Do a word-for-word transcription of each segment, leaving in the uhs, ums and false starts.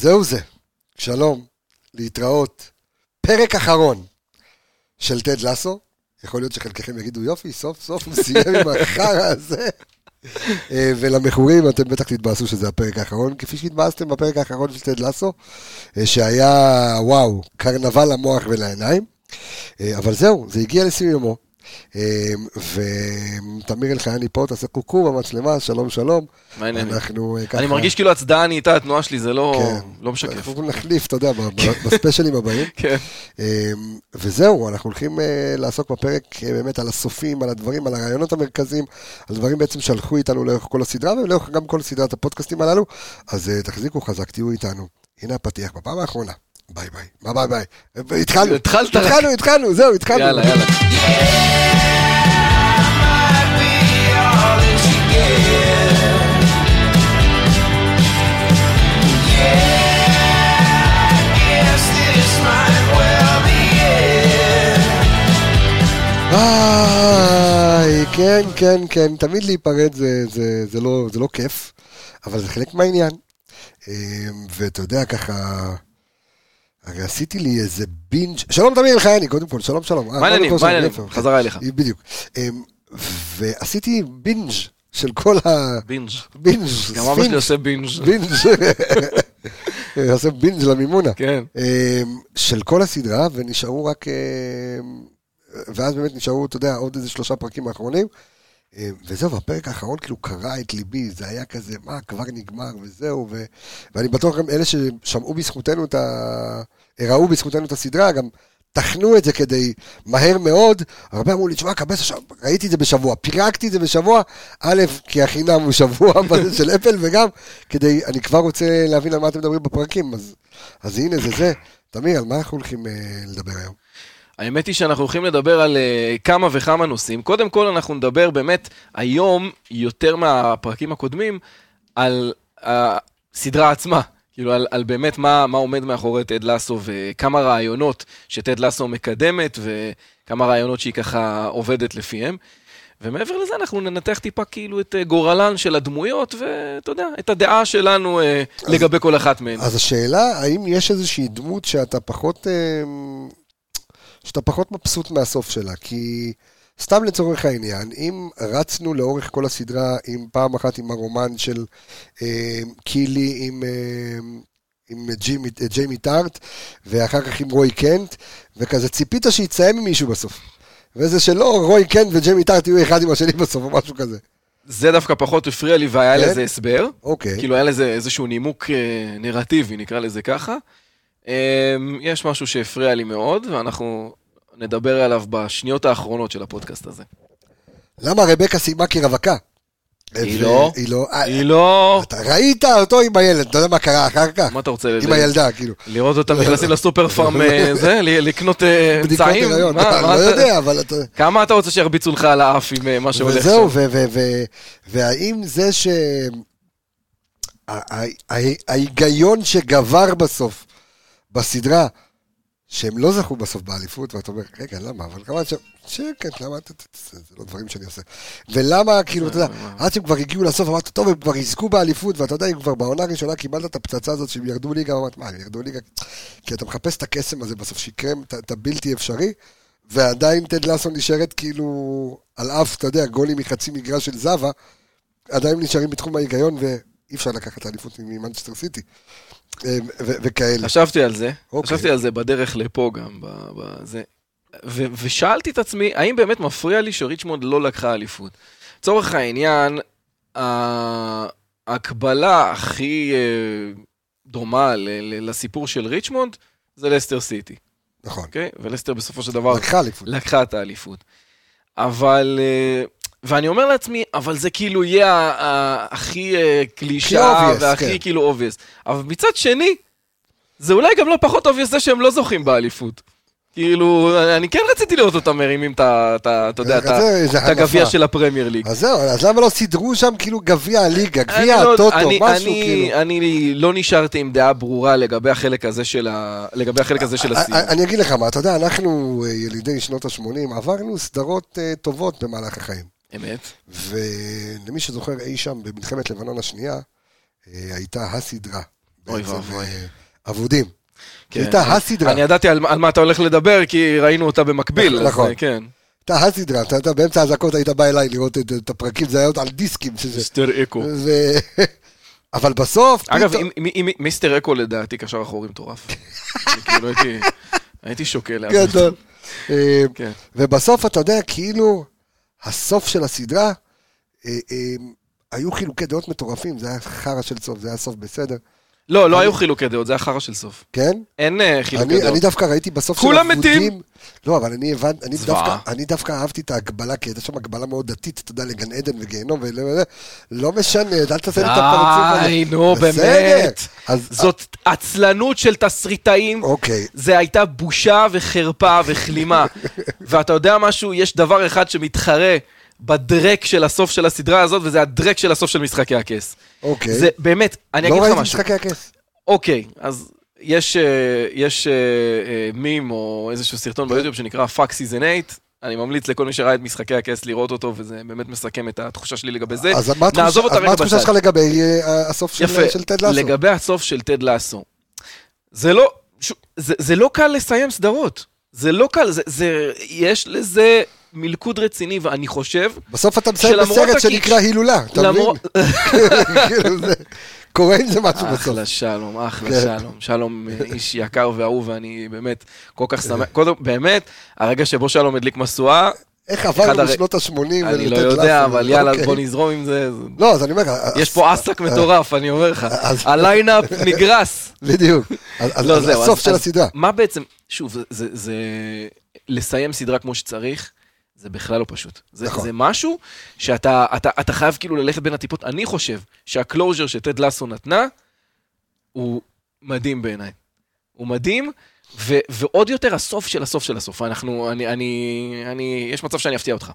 זהו זה. שלום, להתראות. פרק אחרון של טד לסו. יכול להיות שחלקכם יגידו יופי, סוף סוף הוא סיים עם החרא הזה. ולמכורים אתם בטח תתבאסו שזה הפרק האחרון, כפי שהתבאסתם בפרק האחרון של טד לסו, שהיה וואו, קרנבל המוח ולעיניים. אבל זהו, זה הגיע לסיומו. ותמיר אלחייני פה, תעשה קוקו במצלמה, שלום שלום. אני מרגיש כאילו הצדעה נהייתה, התנועה שלי זה לא משקף. אנחנו נחליף, אתה יודע, בספיישלים הבאים. וזהו, אנחנו הולכים לעסוק בפרק באמת על הסופים, על הדברים, על הרעיונות המרכזיים, על דברים בעצם שהלכו איתנו לאורך כל הסדרה, ולאורך גם כל סדרת הפודקאסטים הללו, אז תחזיקו חזק, תהיו איתנו. הנה הפתיח בפעם האחרונה. ביי ביי, מה ביי ביי, התחלנו, התחלנו, התחלנו, זהו, התחלנו. יאללה, יאללה. איי, כן, כן, כן, תמיד להיפרד זה לא כיף, אבל זה חלק מהעניין, ואתה יודע ככה... הרי עשיתי לי איזה בינג' שלום תמיר אלחייני, קודם כל, שלום שלום. מה העניינים, מה העניינים, חזרה אליך. בדיוק. ועשיתי בינג' של כל ה... בינג'. בינג'. גם אמא שלי עושה בינג'. בינג'. עושה בינג' למימונה. כן. של כל הסדרה, ונשארו רק... ואז באמת נשארו, אתה יודע, עוד איזה שלושה פרקים האחרונים, וזהו, הפרק האחרון כאילו קרא את ליבי, זה היה כזה, מה, כבר נגמר, וזהו, ו... ואני בטוח גם אלה ששמעו בזכותנו את ה... הראו בזכותנו את הסדרה, גם תכנו את זה כדי מהר מאוד, הרבה אמרו לי, תשמע, קבס עכשיו, ראיתי את זה בשבוע, פירקתי את זה בשבוע, א', כי החינם הוא שבוע של אפל, וגם כדי, אני כבר רוצה להבין על מה אתם מדברים בפרקים, אז, אז הנה זה זה, תמיר, על מה אנחנו הולכים אה, לדבר היום? האמת היא שאנחנו הולכים לדבר על uh, כמה וכמה נושאים. קודם כל אנחנו נדבר באמת היום, יותר מהפרקים הקודמים, על הסדרה uh, עצמה. כאילו על, על באמת מה, מה עומד מאחורי טד לסו וכמה רעיונות שטד לסו מקדמת וכמה רעיונות שהיא ככה עובדת לפיהם. ומעבר לזה אנחנו ננתח טיפה כאילו את גורלן של הדמויות, ואתה יודע, את הדעה שלנו אז, לגבי כל אחת מהן. אז השאלה, האם יש איזושהי דמות שאתה פחות... אה... שאתה פחות מבסוט מהסוף שלה, כי סתם לצורך העניין, אם רצנו לאורך כל הסדרה, עם פעם אחת עם הרומן של אה, קילי, עם, אה, עם ג'ימי, ג'יימי טארט, ואחר כך עם רוי קנט, וכזה ציפית שיצאה ממישהו בסוף, וזה שלא רוי קנט וג'יימי טארט יהיו אחד עם השני בסוף, או משהו כזה. זה דווקא פחות הפריע לי, והיה כן? לזה הסבר, אוקיי. כאילו היה לזה איזשהו נימוק אה, נרטיבי, נקרא לזה ככה, יש משהו שהפריע לי מאוד, ואנחנו נדבר עליו בשניות האחרונות של הפודקאסט הזה. למה רבקה סיימה כרווקה? היא לא. היא לא. אתה ראית אותו עם הילד, אתה יודע מה קרה אחר כך? מה אתה רוצה? עם הילדה, כאילו. לראות אותם נכנסים לסופר פארם, זה, לקנות אמצעים? לא יודע, אבל אתה... כמה אתה רוצה שירביצו לך על האף עם מה שהולך שם? וזהו, והאם זה ש... ההיגיון שגבר בסוף, בסדרה, שהם לא זכו בסוף באליפות, ואתה אומר, רגע, למה? אבל כמה ש... שקט, למה? זה לא דברים שאני עושה. ולמה, כאילו, אתה יודע, עד שהם כבר הגיעו לסוף, אמרת, טוב, הם כבר עזקו באליפות, ואתה יודע, אם כבר בעונה הראשונה קיבלת את הפצצה הזאת, שהם ירדו ליגה, אמרת, מה, הם ירדו ליגה? כי אתה מחפש את הקסם הזה, בסוף שיקרם, אתה בלתי אפשרי, ועדיין טד לסו נשארת, כאילו, על אף, אתה יודע, גולים מחצי מגרש של זווה, עדיין נשארים בתחום ההיגיון, ואי אפשר לקחת האליפות ממנצ'סטר סיטי. וכאלה. חשבתי על זה, חשבתי על זה בדרך לפה גם, ושאלתי את עצמי, האם באמת מפריע לי שריצ'מונד לא לקחה אליפות? לצורך העניין, ההקבלה הכי דומה לסיפור של ריצ'מונד, זה לסטר סיטי. נכון. ולסטר בסופו של דבר לקחה את האליפות. אבל... ואני אומר לעצמי, אבל זה כאילו יהיה הכי קלישה, והכי כאילו אובייס. אבל מצד שני, זה אולי גם לא פחות אובייס זה שהם לא זוכים באליפות. כאילו, אני כן רציתי לראות אותם מרימים אתה יודע, את הגביע של הפרמייר ליג. אז זהו, אז למה לא סידרו שם כאילו גביע הליגה, גביע הטוטו, משהו כאילו? אני לא נשארתי עם דעה ברורה לגבי החלק הזה של הסיום. אני אגיד לך מה, אתה יודע, אנחנו ילידי שנות ה-שמונים, עברנו סדרות טובות במהלך החיים. אמת. ולמי שזוכר אי שם במלחמת לבנון השנייה, הייתה הסדרה. עבודים. הייתה הסדרה. אני ידעתי על מה אתה הולך לדבר, כי ראינו אותה במקביל. נכון. הייתה הסדרה, אתה באמצע הזקות היית בא אליי לראות את הפרקים, זה היה עוד על דיסקים. מיסטר אקו. אבל בסוף... אגב, מיסטר אקו לדעתי קשר אחורי מטורף. הייתי שוקל. גדול. ובסוף אתה יודע, כאילו, הסוף של הסדרה, היו חילוקי דעות מטורפים, זה היה חרא של סוף, זה היה סוף בסדר. לא, לא היו חילוקי דעות, זה היה חרא של סוף. כן? אין חילוקי דעות. אני דווקא ראיתי בסוף של עבודים... כולם מתים! לא, אבל אני הבנתי, אני דווקא אהבתי את ההגבלה, כי הייתה שם הגבלה מאוד דתית, אתה יודע, לגן עדן וגיהנום, לא משנה, אל תעשה לי את הפרצים. איי, נו, באמת. זאת עצלנות של תסריטאים, זה הייתה בושה וחרפה וכלימה. ואתה יודע משהו, יש דבר אחד שמתחרה בדרק של הסוף של הסדרה הזאת, וזה הדרק של הסוף של משחקי הכס. אוקיי. זה באמת, אני אגיד לך משהו. לא ראיתי משחקי הכס. אוקיי, אז יש, יש מים או איזשהו סרטון ביוטיוב שנקרא Fuck Season שמונה, אני ממליץ לכל מי שראה את משחקי הכס לראות אותו, וזה באמת מסכם את התחושה שלי לגבי זה. אז מה התחושה שלך לגבי הסוף של טד לאסו? לגבי הסוף של טד לאסו. זה לא, זה לא קל לסיים סדרות. זה לא קל, זה, יש לזה... מלכוד רציני, ואני חושב... בסוף אתה מסיים בסרט שנקרא הילולה, אתה מבין? קורא עם זה משהו בסוף. אחלה שלום, אחלה שלום. שלום איש יקר ואהוב, ואני באמת כל כך שמח. באמת, הרגע שבו שלום הדליק מסועה... איך עברנו בשנות ה-שמונים? אני לא יודע, אבל יאללה, בוא נזרום עם זה. לא, אז אני אומר... יש פה אסק מטורף, אני אומר לך. הליינאפ נגרס. בדיוק. אז הסוף של הסדרה. מה בעצם... שוב, זה לסיים סדרה כמו שצריך, זה בכלל לא פשוט. זה, זה משהו שאתה, אתה, אתה חייב כאילו ללכת בין הטיפות. אני חושב שהקלוז'ר שטד לאסו נתנה, הוא מדהים בעיניי. הוא מדהים, ו, ועוד יותר הסוף של הסוף של הסוף. אנחנו, אני, אני, אני, יש מצב שאני אפתיע אותך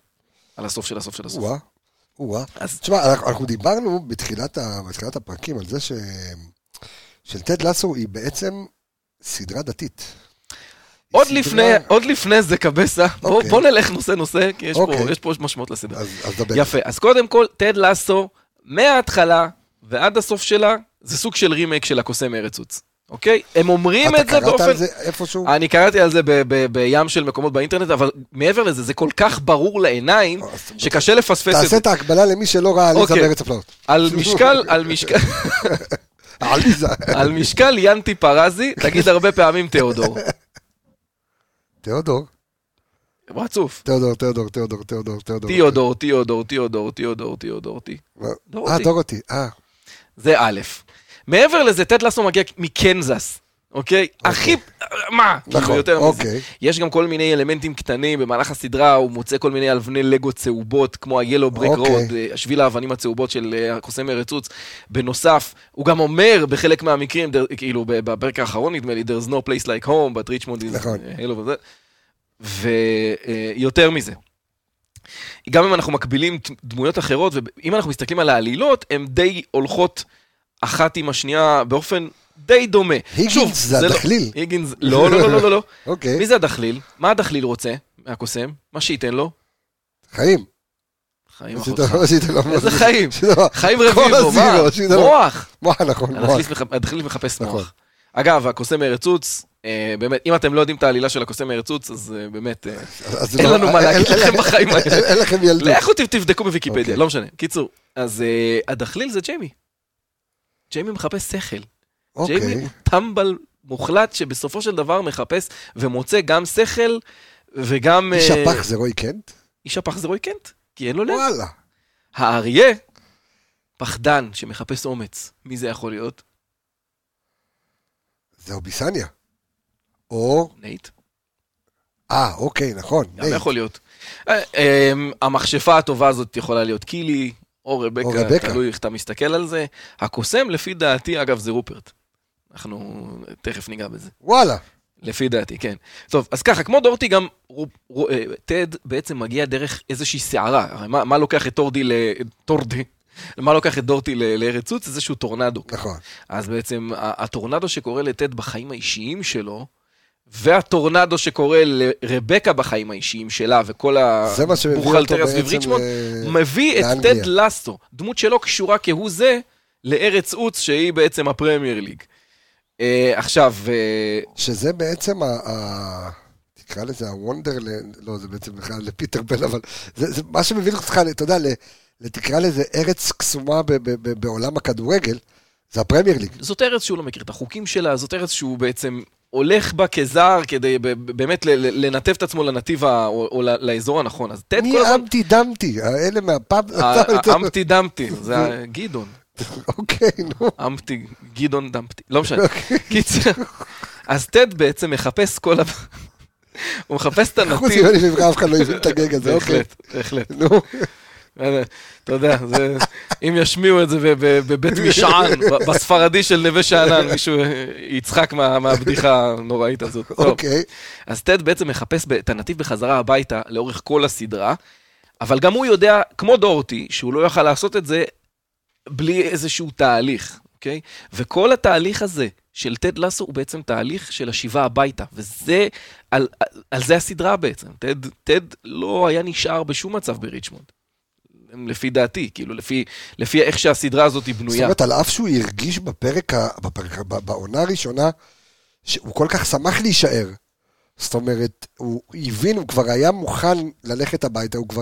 על הסוף של הסוף של הסוף. וואה, וואה. אז... תשמע, אנחנו, אנחנו דיברנו בתחילת, ה, בתחילת הפרקים על זה ש, של טד לאסו היא בעצם סדרה דתית. עוד לפני, עוד לפני זה קבסה, בוא נלך נושא נושא, כי יש פה משמעות לסדר. יפה, אז קודם כל, טד לאסו, מההתחלה ועד הסוף שלה, זה סוג של רימייק של הקוסם ארץ עוץ. אוקיי? הם אומרים את זה באופן... אתה קראת על זה איפשהו? אני קראתי על זה בים של מקומות באינטרנט, אבל מעבר לזה, זה כל כך ברור לעיניים, שקשה לפספס את זה. תעשה את ההקבלה למי שלא ראה עליזה בארץ הפלאות. על משקל, על משקל... עליזה. על משקל ינטי פרזי, תגיד הרבה פעמים תיאודור. תיאודור. רצוף. תיאודור, תיאודור, תיאודור, תיאודור, תיאודור. תיאודור, תיאודור, תיאודור, תיאודור, תיאודור, תיאודור. אה, דורותי, אה. זה א'. מעבר לזה, טד לאסו מגיע מקנזס, אוקיי? הכי, מה? נכון, אוקיי. יש גם כל מיני אלמנטים קטנים, במהלך הסדרה הוא מוצא כל מיני אלבני לגו צהובות, כמו ה-Yellow Brick Road, שביל האבנים הצהובות של הקוסם ארץ עוץ. בנוסף, הוא גם אומר בחלק מהמקרים, כאילו בפרק האחרון נדמה לי, There's no place like home, but Richmond is hell of a... ויותר מזה. גם אם אנחנו מקבילים דמויות אחרות, ואם אנחנו מסתכלים על העלילות, הן די הולכות אחת עם השנייה באופן די דומה. היגינס זה הדחליל. לא, לא, לא, לא. מי זה הדחליל? מה הדחליל רוצה מהקוסם? מה שייתן לו? חיים. חיים אחוזם. איזה חיים? חיים רבים בו, מה? מוח. מוח, נכון. הדחליל מחפש מוח. אגב, הקוסם ארץ עוץ, באמת, אם אתם לא יודעים את העלילה של הקוסם ארץ עוץ, אז באמת, אין לנו מה להגיד לכם בחיים האלה. אין לכם ילדות. לכו תבדקו בוויקיפדיה, לא משנה. קיצור, אז הדחליל זה ג'יימי. ג'יימי מחפש שכל. ג'יימי הוא טמבל מוחלט שבסופו של דבר מחפש ומוצא גם שכל וגם... איש הפח זה רוי קנט? איש הפח זה רוי קנט, כי אין לו לב. וואלה. האריה, פחדן שמחפש אומץ. מי זה יכול להיות? זהו ביסניה. או... נייט. אה, אוקיי, נכון. גם יכול להיות. המכשפה הטובה הזאת יכולה להיות קילי, או רבקה, תלוי איך אתה מסתכל על זה. הקוסם, לפי דעתי, אגב, זה רופרט. אנחנו תכף ניגע בזה. וואלה. לפי דעתי, כן. טוב, אז ככה, כמו דורתי, גם טד בעצם מגיע דרך איזושהי שערה. הרי מה לוקח את טורדי ל... טורדי? מה לוקח את דורתי לארץ עוץ? איזשהו טורנדו. נכון. אז בעצם הטורנדו שקורה לטד בחיים האישיים שלו, והטורנדו שקורה לרבקה בחיים האישיים שלה, וכל הבוכלטריה סביב ריצ'מונד, מביא את טד לאסו, דמות שלא קשורה כהוא זה, לארץ עוץ שהיא בעצם הפרמייר ליג. עכשיו, שזה בעצם תקרא לזה הוונדרלנד, לא, זה בעצם נקרא לפיטר פן, אבל זה מה שמביא לך, אתה יודע, תקרא לזה ארץ קסומה בעולם הכדורגל, זה הפרמייר ליג. זאת ארץ שהוא לא מכיר את החוקים שלה, זאת ארץ שהוא בעצם הולך בה כזר כדי באמת לנתב את עצמו לנתיב או לאזור הנכון. מי אמתי דמתי, אלה מהפאב. אמתי דמתי, זה גדעון. אוקיי, נו. אמתי, גדעון דמתי, לא משנה. קיצר, אז טד בעצם מחפש כל הבא. הוא מחפש את הנתיב. חוץ יוני שבכה אף אחד לא יבין את הגג הזה. בהחלט, בהחלט. נו. אתה יודע, אם ישמיעו את זה בבית משען, בספרדי של נווה שאנן, מישהו יצחק מהבדיחה הנוראית הזאת. אוקיי. אז טד בעצם מחפש את הנתיב בחזרה הביתה לאורך כל הסדרה, אבל גם הוא יודע, כמו דורתי, שהוא לא יוכל לעשות את זה בלי איזשהו תהליך, אוקיי? וכל התהליך הזה של טד לסו הוא בעצם תהליך של השיבה הביתה, וזה, על, על זה הסדרה בעצם. טד, טד לא היה נשאר בשום מצב בריצ'מונד. לפי דעתי, כאילו, לפי, לפי איך שהסדרה הזאת היא בנויה. זאת אומרת, על אף שהוא הרגיש בפרק, בפרק, בעונה הראשונה, שהוא כל כך שמח להישאר. זאת אומרת, הוא הבין, הוא כבר היה מוכן ללכת הביתה, הוא כבר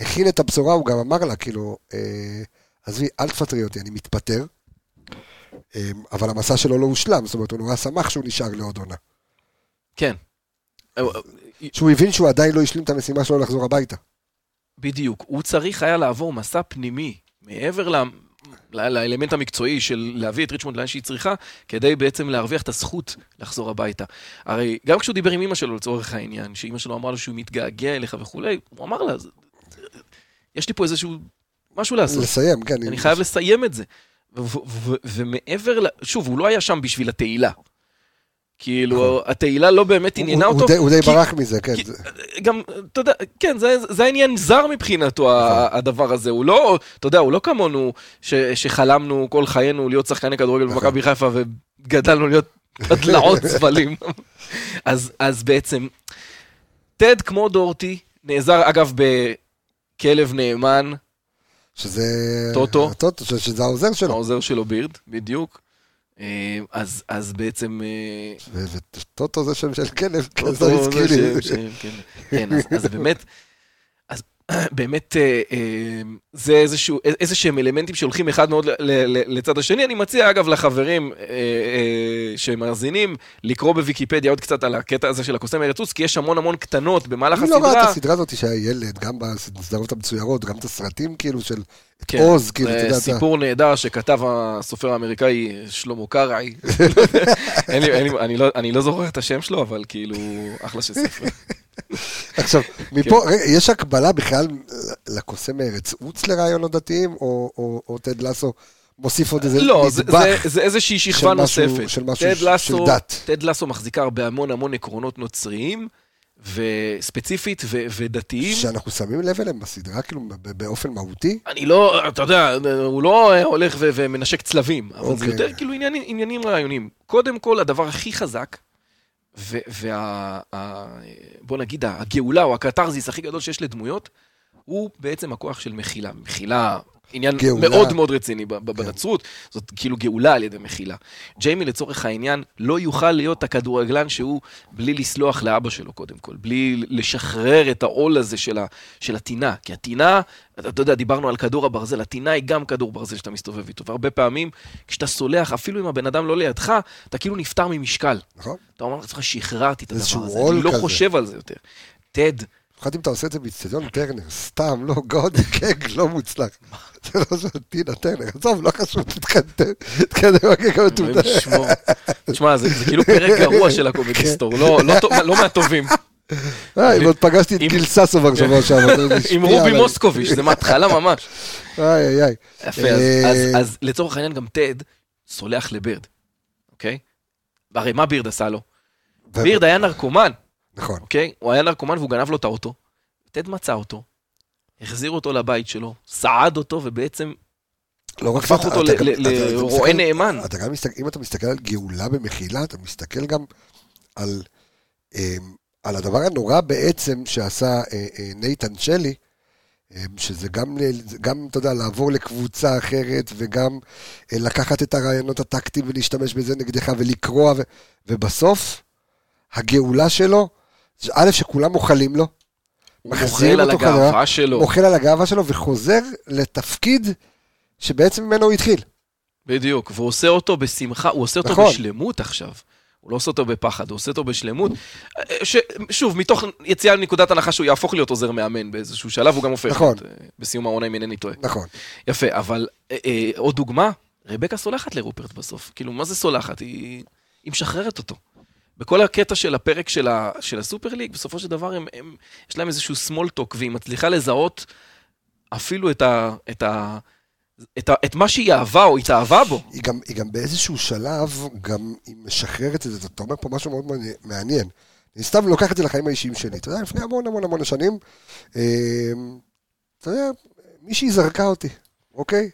הכין את הבשורה, הוא גם אמר לה, כאילו, אה, עזבי, אל תפטרי אותי, אני מתפטר, אבל המסע שלו לא הושלם, זאת אומרת, הוא נורא שמח שהוא נשאר לעוד עונה. כן. שהוא הבין שהוא עדיין לא השלים את המשימה שלו לחזור הביתה. בדיוק, הוא צריך היה לעבור מסע פנימי, מעבר ל... לאלמנט המקצועי של להביא את ריצ'מונד לאן שהיא צריכה, כדי בעצם להרוויח את הזכות לחזור הביתה. הרי גם כשהוא דיבר עם אמא שלו לצורך העניין, שאמא שלו אמרה לו שהוא מתגעגע אליך וכו', הוא אמר לה, יש לי פה איזשהו... משהו לעשות. לסיים, כן. אני חייב לסיים את זה. ומעבר, שוב, הוא לא היה שם בשביל התהילה. כאילו, התהילה לא באמת עניינה אותו. הוא די ברח מזה, כן. גם, אתה יודע, כן, זה העניין זר מבחינתו, הדבר הזה. הוא לא, אתה יודע, הוא לא כמונו שחלמנו כל חיינו להיות שחקני כדורגל במכבי חיפה, וגדלנו להיות תלאות צבלים. אז בעצם, טד כמו דורתי, נעזר אגב בכלב נאמן, שזה... טוטו. הטוטו, שזה העוזר שלו. העוזר שלו בירד, בדיוק. אז, אז בעצם... וטוטו זה שם של כלב, כזו הסכילים. כן, אז באמת, אז באמת זה איזשהו, איזשהם אלמנטים שהולכים אחד מאוד לצד השני. אני מציע אגב לחברים שמאזינים לקרוא בוויקיפדיה עוד קצת על הקטע הזה של הקוסם הרצוץ, כי יש המון המון קטנות במהלך הסדרה. אני לא רואה את הסדרה הזאת שהיה ילד, גם בסדרות המצוירות, גם את הסרטים כאילו של... כן, זה סיפור נהדר שכתב הסופר האמריקאי שלמה קרעי, אני לא זוכר את השם שלו, אבל כאילו אחלה של ספר. עכשיו, מפה, יש הקבלה בכלל לקוסם הרצוץ לרעיונות דתיים, או טד לסו מוסיף עוד איזה נדבך? לא, זה איזושהי שכבה נוספת. של משהו של דת. טד לסו מחזיקה בהמון המון עקרונות נוצריים, וספציפית ודתיים. שאנחנו שמים לב אליהם בסדרה, כאילו באופן מהותי? אני לא, אתה יודע, הוא לא הולך ומנשק צלבים, אבל זה יותר כאילו עניינים רעיונים. קודם כל, הדבר הכי חזק, ובוא נגיד, הגאולה או הקטרזיס הכי גדול שיש לדמויות, הוא בעצם הכוח של מחילה. מחילה, עניין מאוד מאוד רציני בנצרות, זאת כאילו גאולה על ידי מחילה. ג'יימי לצורך העניין לא יוכל להיות הכדורגלן שהוא בלי לסלוח לאבא שלו קודם כל, בלי לשחרר את העול הזה של הטינה, כי הטינה, אתה יודע, דיברנו על כדור הברזל, הטינה היא גם כדור ברזל שאתה מסתובב איתו, והרבה פעמים כשאתה סולח, אפילו אם הבן אדם לא לידך, אתה כאילו נפטר ממשקל. אתה אומר לך, שחררתי את הדבר הזה, אני לא חושב על זה יותר. טד, אחת אם אתה עושה את זה באיצטדיון טרנר, סתם, לא גאודי קג, לא מוצלח. זה לא שתינה טרנר, עזוב, לא חשוב, תתקדם רק גם תודה. תשמע, זה כאילו פרק גרוע של הקומדיסטור, לא מהטובים. אם עוד פגשתי את גיל ססוב עכשיו שם. עם רובי מוסקוביץ', זה מההתחלה ממש. איי, איי, איי. יפה, אז לצורך העניין גם טד סולח לבירד, אוקיי? הרי מה בירד עשה לו? בירד היה נרקומן. נכון. אוקיי? הוא היה נרקומן והוא גנב לו את האוטו, טד מצא אותו, החזיר אותו לבית שלו, סעד אותו ובעצם הפך אותו לרועה נאמן. אם אתה מסתכל על גאולה במחילה, אתה מסתכל גם על הדבר הנורא בעצם שעשה נייתן שלי, שזה גם, גם, אתה יודע, לעבור לקבוצה אחרת, וגם לקחת את הרעיונות הטקטיים ולהשתמש בזה נגדך ולקרוע, ו, ובסוף, הגאולה שלו, א', שכולם אוכלים לו, מחזיר אותו חזרה, אוכל על הגאווה שלו, וחוזר לתפקיד שבעצם ממנו הוא התחיל. בדיוק, והוא עושה אותו בשמחה, הוא עושה אותו נכון. בשלמות עכשיו. הוא לא עושה אותו בפחד, הוא עושה אותו בשלמות. ש... שוב, מתוך יציאה לנקודת הנחה שהוא יהפוך להיות עוזר מאמן באיזשהו שלב, הוא גם הופך נכון. את, בסיום העונה, אם אינני טועה. נכון. יפה, אבל אה, אה, עוד דוגמה, רבקה סולחת לרופרט בסוף. כאילו, מה זה סולחת? היא, היא משחררת אותו. בכל הקטע של הפרק של, ה... של הסופרליג, בסופו של דבר, הם, הם... יש להם איזשהו small talk, והיא מצליחה לזהות אפילו את ה... את ה... את, את מה שהיא אהבה או התאהבה בו. היא גם, היא גם באיזשהו שלב, גם היא משחררת את זה. אתה אומר פה משהו מאוד מעניין. אני סתם לוקח את זה לחיים האישיים שלי. אתה יודע, לפני המון המון המון השנים, אתה יודע, מישהי זרקה אותי, אוקיי?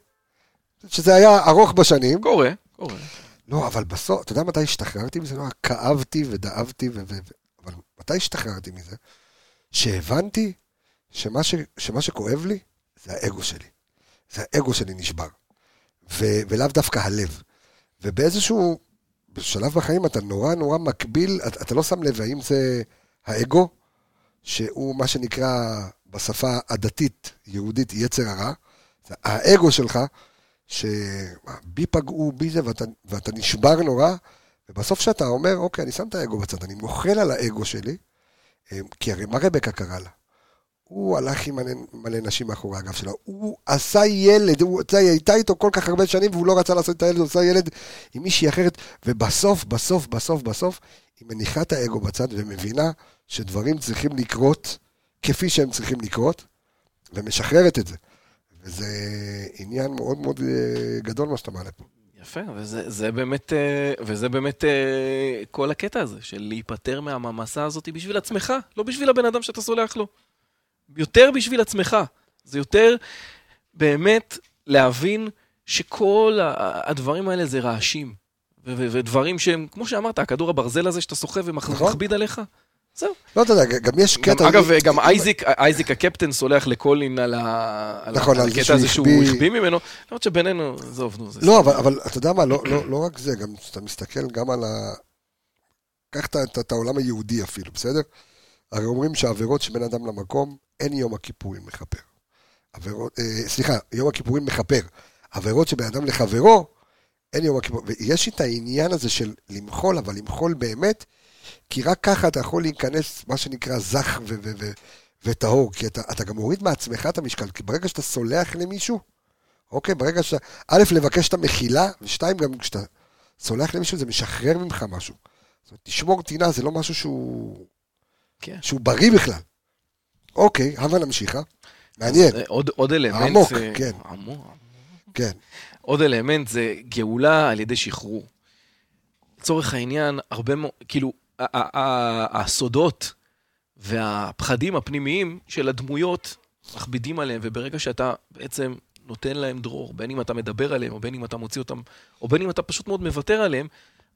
שזה היה ארוך בשנים. קורה, קורה. לא, אבל בסוף, אתה יודע מתי השתחררתי מזה? לא, כאבתי ודאבתי, ו- ו- אבל מתי השתחררתי מזה? שהבנתי שמה ש- שמה שכואב לי, זה האגו שלי. זה האגו שלי נשבר, ו- ולאו דווקא הלב, ובאיזשהו בשלב בחיים אתה נורא נורא מקביל, אתה, אתה לא שם לב, האם זה האגו, שהוא מה שנקרא בשפה הדתית, יהודית, יצר הרע, זה האגו שלך, שבי פגעו בי זה, ואתה, ואתה נשבר נורא, ובסוף שאתה אומר, אוקיי, אני שם את האגו בצד, אני מוחל על האגו שלי, כי הרי מה רבקה קרה לה? הוא הלך עם מלא, מלא נשים מאחורי הגב שלה, הוא עשה ילד, הוא הייתה איתו כל כך הרבה שנים, והוא לא רצה לעשות את הילד, הוא עשה ילד עם מישהי אחרת, ובסוף, בסוף, בסוף, בסוף, היא מניחה את האגו בצד, ומבינה שדברים צריכים לקרות, כפי שהם צריכים לקרות, ומשחררת את זה. וזה עניין מאוד מאוד גדול מה שאתה מעלה פה. יפה, וזה, זה באמת, וזה באמת כל הקטע הזה, של להיפטר מהממסה הזאת בשביל עצמך, לא בשביל הבן אדם שאתה סולח לו. יותר בשביל עצמך, זה יותר באמת להבין שכל הדברים האלה זה רעשים, ו- ו- ודברים שהם, כמו שאמרת, הכדור הברזל הזה שאתה סוחב ומכביד עליך, זהו. לא אתה יודע, גם יש קטע... אגב, גם אייזיק, אייזיק הקפטן סולח לקולין על הקטע הזה שהוא הכביא ממנו, למרות שבינינו זה עובנו. לא, אבל אתה יודע מה, לא רק זה, גם אתה מסתכל גם על ה... קח את העולם היהודי אפילו, בסדר? הרי אומרים שהעבירות שבין אדם למקום, אין יום הכיפורים מחפר. עבירות, אה, סליחה, יום הכיפורים מחפר. עבירות שבין אדם לחברו, אין יום הכיפורים. ויש את העניין הזה של למחול, אבל למחול באמת, כי רק ככה אתה יכול להיכנס, מה שנקרא זך ו- ו- ו- וטהור, כי אתה, אתה גם מוריד מעצמך את המשקל, כי ברגע שאתה סולח למישהו, אוקיי, ברגע שאתה, א', לבקש את המחילה, ושתיים, גם כשאתה סולח למישהו, זה משחרר ממך משהו. זאת אומרת, תשמור תינה, זה לא משהו שהוא... שהוא בריא בכלל. אוקיי, אבל נמשיכה. מעניין. עוד אלמנט... עמוק, כן. עמוק. כן. עוד אלמנט זה גאולה על ידי שחרור. לצורך העניין, הרבה מאוד... כאילו, הסודות והפחדים הפנימיים של הדמויות מכבידים עליהם, וברגע שאתה בעצם נותן להם דרור, בין אם אתה מדבר עליהם, או בין אם אתה מוציא אותם, או בין אם אתה פשוט מאוד מוותר עליהם,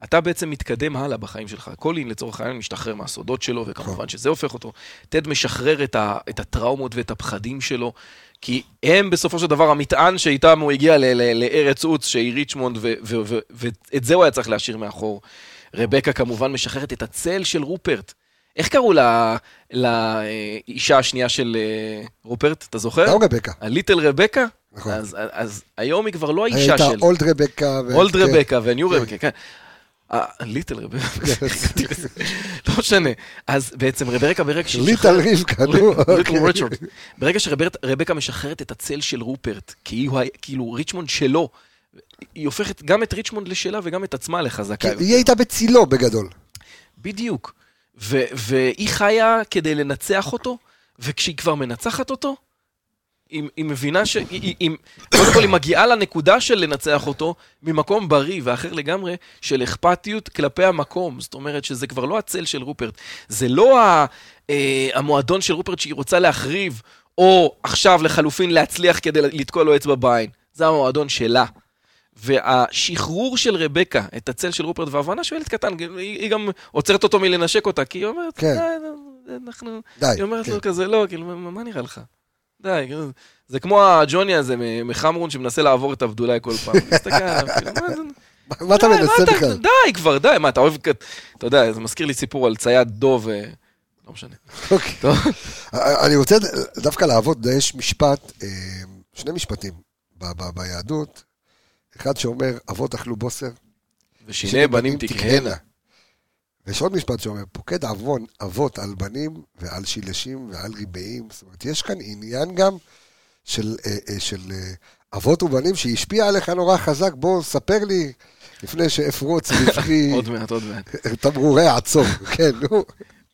אתה בעצם מתקדם הלאה בחיים שלך. קולין לצורך העניין משתחרר מהסודות שלו, וכמובן שזה הופך אותו. טד משחרר את, ה, את הטראומות ואת הפחדים שלו, כי הם בסופו של דבר, המטען שאיתם הוא הגיע ל, ל, לארץ עוץ, שהיא ריצ'מונד, ו, ו, ו, ואת זה הוא היה צריך להשאיר מאחור. רבקה כמובן משחררת את הצל של רופרט. איך קראו לה, לאישה השנייה של רופרט, אתה זוכר? לא רבקה. הליטל רבקה? נכון. אז, אז היום היא כבר לא האישה של... הייתה אולד רבקה. אולד רבקה וניו רבקה, כן. ליטל רבקה, לא משנה, אז בעצם רבקה ברגע ששחררת, ליטל ריצ'מונד, ברגע שרבקה משחררת את הצל של רופרט, כאילו ריצ'מונד שלו, היא הופכת גם את ריצ'מונד לשלה וגם את עצמה לחזקה. היא הייתה בצילו בגדול. בדיוק, והיא חיה כדי לנצח אותו, וכשהיא כבר מנצחת אותו, היא מבינה ש... קודם כל היא מגיעה לנקודה של לנצח אותו ממקום בריא ואחר לגמרי של אכפתיות כלפי המקום. זאת אומרת שזה כבר לא הצל של רופרט. זה לא המועדון של רופרט שהיא רוצה להחריב, או עכשיו לחלופין להצליח כדי לתקוע לו אצבע בעין. זה המועדון שלה. והשחרור של רבקה, את הצל של רופרט והבנה שואלת קטן, היא גם עוצרת אותו מלנשק אותה, כי היא אומרת, היא אומרת לו כזה, לא, מה נראה לך? די, זה כמו הג'וני הזה מחמרון שמנסה לעבור את אבדולאי כל פעם. מה אתה מנסה בכלל? די כבר, די, מה, אתה אוהב, אתה יודע, זה מזכיר לי סיפור על צייד דוב, לא משנה. אני רוצה דווקא לעבוד, יש משפט, שני משפטים ביהדות, אחד שאומר, אבות אכלו בוסר, ושיני בנים תקהנה. ויש עוד משפט שאומר, פוקד עוון אבות על בנים ועל שילשים ועל ריבעים, זאת אומרת, יש כאן עניין גם של, של אבות ובנים שהשפיע עליך נורא חזק, בוא ספר לי לפני שאפרוץ לפני... עוד מעט, עוד מעט. תמרורי עצום, כן, נו.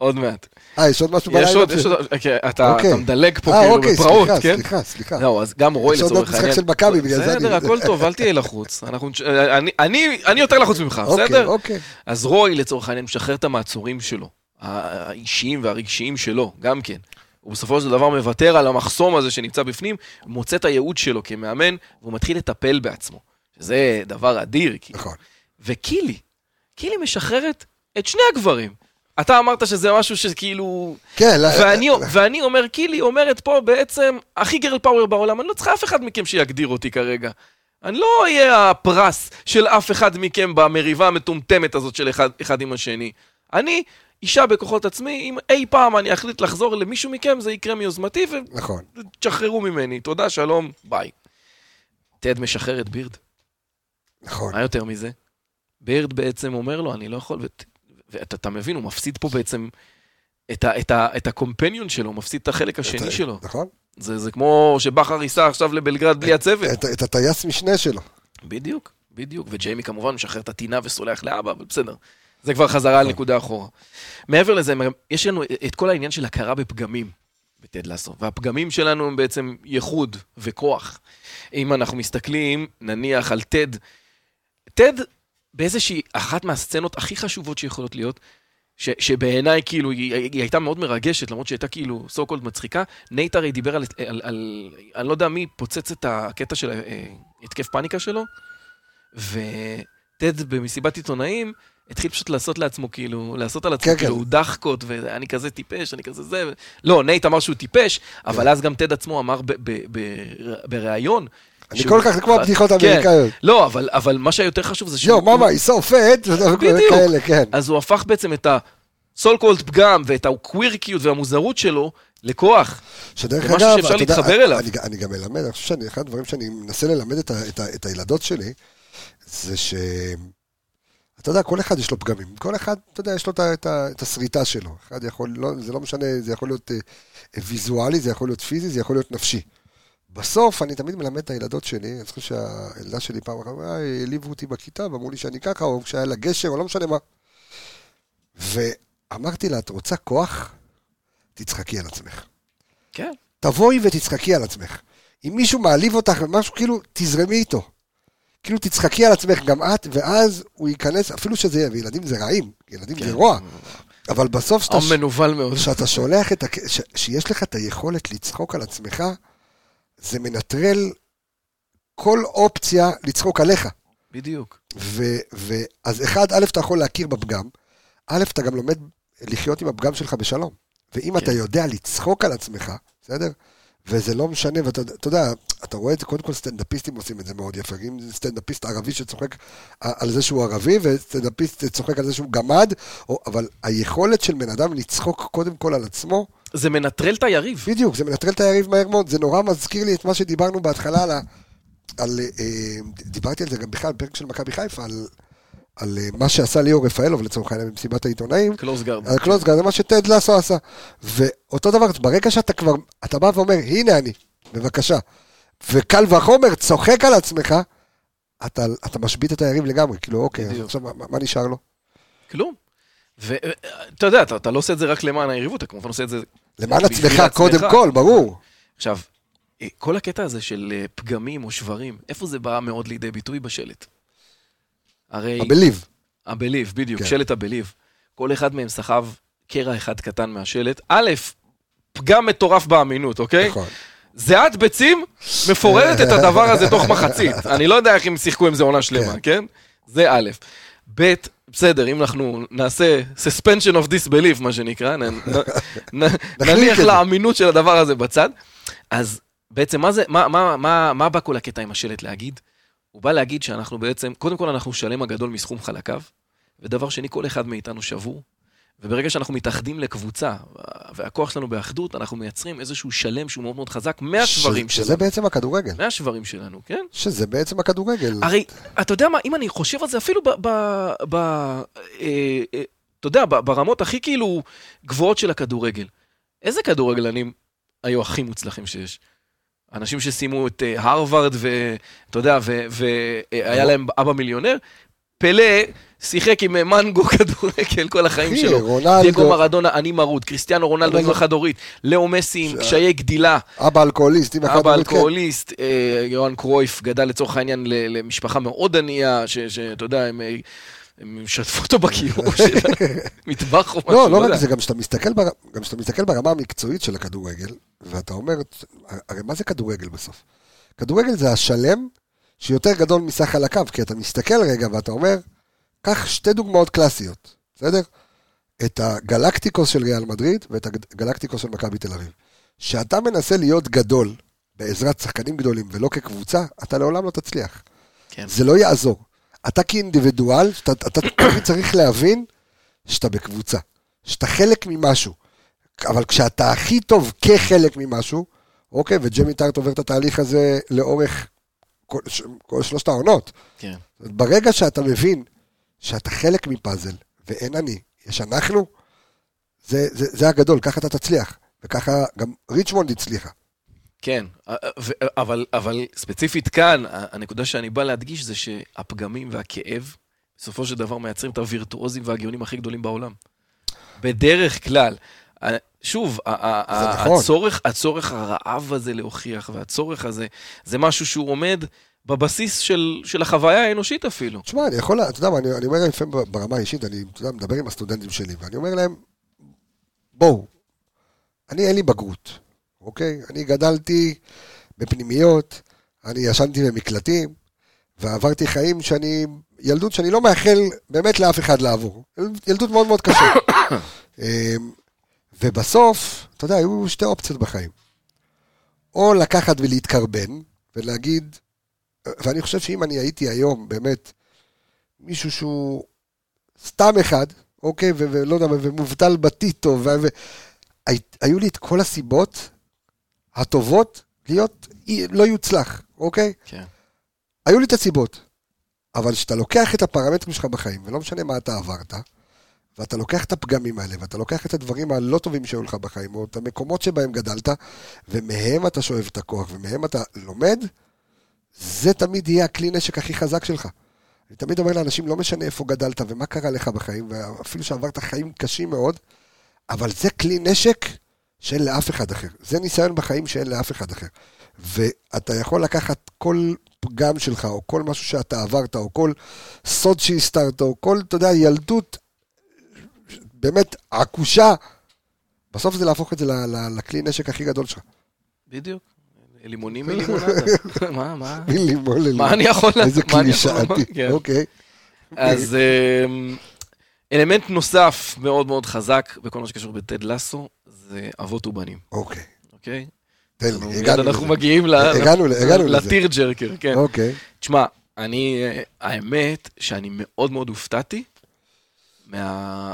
עוד מעט. אה, יש עוד משהו בלילה? יש עוד, יש עוד, אתה מדלג פה כאילו בפרעות, כן? סליחה, סליחה. לא, אז גם רואי לצורך העניין. יש עוד משחק של מכבי, בגלל זה אני... בסדר, הכל טוב, אל תהיה לחוץ. אני יותר לחוץ ממך, בסדר? אז רואי לצורך העניין משחרר את המעצורים שלו, האישיים והרגשיים שלו, גם כן. ובסופו של דבר מוותר על המחסום הזה שנמצא בפנים, מוצא את הייעוד שלו כמאמן, והוא מתחיל לטפל בעצמו. שזה דבר אדיר, כאילו. וקילי, קילי משחררת את שני הגברים. אתה אמרת שזה משהו שכאילו... כן, ואני, לא... ואני אומר, קילי אומרת פה בעצם, הכי גרל פאוור בעולם, אני לא צריכה אף אחד מכם שיגדיר אותי כרגע. אני לא אהיה הפרס של אף אחד מכם במריבה המטומטמת הזאת של אחד, אחד עם השני. אני אישה בכוחות עצמי, אם אי פעם אני אחליט לחזור למישהו מכם, זה יקרה מיוזמתי, ותשחררו נכון. ממני. תודה, שלום, ביי. תד משחרר את בירד. נכון. מה יותר מזה? בירד בעצם אומר לו, אני לא יכול... ות... ואתה מבין, הוא מפסיד פה בעצם את, ה, את, ה, את הקומפניון שלו, הוא מפסיד את החלק השני את, שלו. נכון. זה, זה כמו שבחר ייסע עכשיו לבלגרד בלי הצוות. את, את הטייס משנה שלו. בדיוק, בדיוק. וג'יימי כמובן משחרר את הטינה וסולח לאבא, אבל בסדר. זה כבר חזרה נכון. על נקודה אחורה. מעבר לזה, יש לנו את כל העניין של הכרה בפגמים, בתד לסו. והפגמים שלנו הם בעצם ייחוד וכוח. אם אנחנו מסתכלים, נניח על תד, תד... באיזושהי אחת מהסצנות הכי חשובות שיכולות להיות, ש, שבעיניי כאילו היא, היא הייתה מאוד מרגשת, למרות שהייתה כאילו סו-קולד מצחיקה, נייט הרי דיבר על, על, על, אני לא יודע מי פוצץ את הקטע של התקף פאניקה שלו, ותד במסיבת עיתונאים, התחיל פשוט לעשות לעצמו כאילו, לעשות על עצמו כאילו דחקות, ואני כזה טיפש, אני כזה זה, לא, נייט אמר שהוא טיפש, אבל אז גם תד עצמו אמר בראיון, אני כל כך, זה כמו הבדיחות האמריקאיות. לא, אבל מה שיותר חשוב זה ש... יו, ממה, היא סופת, וכאלה, כן. אז הוא הפך בעצם את הסול-קולד פגם, ואת הקווירקיות והמוזרות שלו, לכוח. שדרך אגב, שאפשר להתחבר אליו. אני גם אלמד, אני חושב שאני, אחד הדברים שאני מנסה ללמד את הילדות שלי, זה ש... אתה יודע, כל אחד יש לו פגמים. כל אחד, אתה יודע, יש לו את הסריטה שלו. אחד יכול, זה לא משנה, זה יכול להיות ויזואלי, זה יכול להיות פיזי, זה יכול להיות נפשי. בסוף אני תמיד מלמד את הילדות שלי, אני חושב שהילדה שלי פעם אחת, העליבו אותי בכיתה, ואמרו לי שאני ככה, או כשהיה לה גשר, או לא משנה מה. ואמרתי לה, את רוצה כוח? תצחקי על עצמך. כן. תבואי ותצחקי על עצמך. אם מישהו מעליב אותך, משהו כאילו, תזרמי איתו. כאילו תצחקי על עצמך גם את, ואז הוא ייכנס, אפילו שזה, וילדים זה רעים, ילדים זה רוע. אבל בסוף שאתה שולח, שיש לך את היכולת לצחוק על עצמך, זה מנטרל כל אופציה לצחוק עליך. בדיוק. ואז אחד, א', אתה יכול להכיר בפגם, א', אתה גם לומד לחיות עם הפגם שלך בשלום. ואם אתה יודע לצחוק על עצמך, בסדר? וזה לא משנה, ואתה יודע, אתה רואה את זה, קודם כל סטנדאפיסטים עושים את זה מאוד יפה. אם זה סטנדאפיסט ערבי שצוחק על זה שהוא ערבי, וסטנדאפיסט צוחק על זה שהוא גמד, אבל היכולת של בן אדם לצחוק קודם כל על עצמו, זה מנטרל את היריב. בדיוק, זה מנטרל את היריב מהר מאוד, זה נורא מזכיר לי את מה שדיברנו בהתחלה, על, על, דיברתי על זה גם בכלל, פרק של מכבי חיפה, על, על מה שעשה ליאור רפאלוב, לצורך העניין, במסיבת העיתונאים. קלוסגרד. על קלוסגרד, זה מה שטד לסו עשה. ואותו דבר, ברגע שאתה כבר, אתה בא ואומר, הנה אני, בבקשה, וקל וחומר צוחק על עצמך, אתה, אתה משבית את היריב לגמרי, כאילו אוקיי, עכשיו מה, מה נשאר לו? כלום. ואתה יודע, אתה, אתה לא עושה את זה רק למען היריבות, אתה כמובן עושה את זה... למען עצמך, קודם כל, ברור. עכשיו, כל הקטע הזה של פגמים או שברים, איפה זה בא מאוד לידי ביטוי בשלט? הרי... הבליב. הבליב, בדיוק, כן. שלט הבליב. כל אחד מהם סחב קרע אחד קטן מהשלט. א', פגם מטורף באמינות, אוקיי? נכון. זהת ביצים מפוררת את הדבר הזה תוך מחצית. אני לא יודע איך אם שיחקו עם זה עונה שלמה, כן? זה א', ב', בסדר, אם אנחנו נעשה suspension of disbelief, מה שנקרא, נניח לאמינות של הדבר הזה בצד, אז בעצם מה זה, מה, מה, מה, מה בא כל הקטע עם השלט להגיד? הוא בא להגיד שאנחנו בעצם, קודם כל אנחנו שלם הגדול מסכום חלקיו, ודבר שני, כל אחד מאיתנו שבור, וברגע שאנחנו מתאחדים לקבוצה, והכוח שלנו באחדות, אנחנו מייצרים איזשהו שלם שהוא מאוד מאוד חזק, מהשברים שלנו. שזה בעצם הכדורגל. מהשברים שלנו, כן? שזה בעצם הכדורגל. הרי, אתה יודע מה, אם אני חושב על זה, אפילו ב... אתה יודע, ברמות הכי כאילו גבוהות של הכדורגל. איזה כדורגלנים היו הכי מוצלחים שיש? אנשים ששימו את הרווארד, ואתה יודע, והיה להם אבא מיליונר, פלא שיחק עם מנגו כדורגל כל החיים שלו. דייגו מרדונה, אני מרוד, קריסטיאנו רונלדו עם החדורית, לאו מסי עם קשיי גדילה. אבא אלכוהוליסט, עם החדורית. אבא אלכוהוליסט, יוהאן קרויף גדל לצורך העניין למשפחה מאוד ענייה, שאתה יודע, הם... הם משתפו אותו בקיום של המטבח או משהו. לא, לא רק זה, גם שאתה מסתכל ברמה המקצועית של הכדורגל, ואתה אומר, הרי מה זה כדורגל בסוף? כדורגל זה השלם שיותר גדול מסך על הקו, כי אתה מסתכל רגע ואתה אומר, קח שתי דוגמאות קלאסיות, בסדר? את הגלקטיקוס של ריאל מדריד, ואת הגלקטיקוס של מכבי תל אביב. שאתה מנסה להיות גדול, בעזרת שחקנים גדולים, ולא כקבוצה, אתה לעולם לא תצליח. זה לא יעזור. אתה כאינדיבידואל, אתה, אתה צריך להבין שאתה בקבוצה, שאתה חלק ממשהו, אבל כשאתה הכי טוב כחלק ממשהו, אוקיי, וג'מי טארט עובר את התהליך הזה לאורך כל, כל שלושת העונות. כן. ברגע שאתה מבין שאתה חלק מפאזל, ואין אני, יש אנחנו, זה, זה, זה הגדול, ככה אתה תצליח, וככה גם ריצ'מונד הצליחה. כן, אבל, אבל ספציפית כאן, הנקודה שאני בא להדגיש זה שהפגמים והכאב, בסופו של דבר מייצרים את הווירטואוזים והגאונים הכי גדולים בעולם. בדרך כלל, שוב, הצורך, הצורך הרעב הזה להוכיח, והצורך הזה, זה משהו שהוא עומד בבסיס של, של החוויה האנושית אפילו. תשמע, אני יכול, אתה יודע, אני, אני אומר לפעמים ברמה האישית, אני מדבר עם הסטודנטים שלי, ואני אומר להם, בואו, אני אין לי בגרות. אוקיי? אני גדלתי בפנימיות, אני ישנתי במקלטים, ועברתי חיים שאני, ילדות שאני לא מאחל באמת לאף אחד לעבור. ילדות מאוד מאוד קשה. ובסוף, אתה יודע, היו שתי אופציות בחיים. או לקחת ולהתקרבן, ולהגיד, ואני חושב שאם אני הייתי היום באמת מישהו שהוא סתם אחד, אוקיי, ולא יודע, ומובטל בטיטו, והיו לי את כל הסיבות, הטובות להיות לא יוצלח, אוקיי? כן. היו לי את הסיבות, אבל שאתה לוקח את הפרמטרים שלך בחיים, ולא משנה מה אתה עברת, ואתה לוקח את הפגמים האלה, ואתה לוקח את הדברים הלא טובים שהיו לך בחיים, או את המקומות שבהם גדלת, ומהם אתה שואב את הכוח, ומהם אתה לומד, זה תמיד יהיה הכלי נשק הכי חזק שלך. אני תמיד אומר לאנשים, לא משנה איפה גדלת, ומה קרה לך בחיים, ואפילו שעברת חיים קשים מאוד, אבל זה כלי נשק שאין לאף אחד אחר. זה ניסיון בחיים שאין לאף אחד אחר. ואתה יכול לקחת כל פגם שלך, או כל משהו שאתה עברת, או כל סוד שהסתרת, או כל, אתה יודע, ילדות, באמת, עקושה. בסוף זה להפוך את זה לכלי נשק הכי גדול שלך. בדיוק. לימונים מלימונדה. מה, מה? מלימון ללימון. מה אני יכול לעשות? איזה כלי שעתי. אוקיי. אז אלמנט נוסף מאוד מאוד חזק, בכל מה שקשור בטד לסו, זה אבות ובנים. אוקיי. אוקיי? תן לי, הגענו לזה. אנחנו מגיעים לטיר ג'רקר, כן. אוקיי. תשמע, אני, האמת שאני מאוד מאוד הופתעתי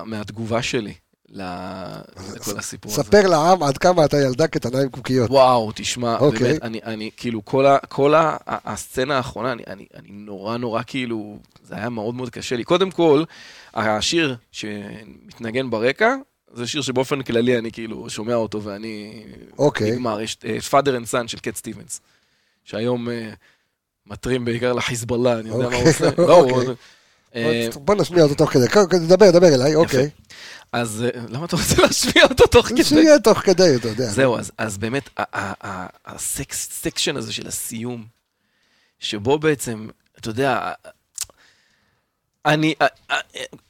מהתגובה שלי לכל הסיפור הזה. ספר לעם עד כמה אתה ילדה קטנה עם קוקיות. וואו, תשמע, באמת, אני, כאילו, כל הסצנה האחרונה, אני נורא נורא, כאילו, זה היה מאוד מאוד קשה לי. קודם כל, השיר שמתנגן ברקע, זה שיר שבאופן כללי אני כאילו שומע אותו ואני נגמר. יש פאדר אנד סאן של קט סטיבנס, שהיום מטרים בעיקר לחיזבאללה, אני יודע מה הוא עושה. בוא נשמיע אותו תוך כדי, דבר, דבר אליי, אוקיי. אז למה אתה רוצה להשמיע אותו תוך כדי? נשמיע תוך כדי, אתה יודע. זהו, אז באמת הסקשן הזה של הסיום, שבו בעצם, אתה יודע, אני,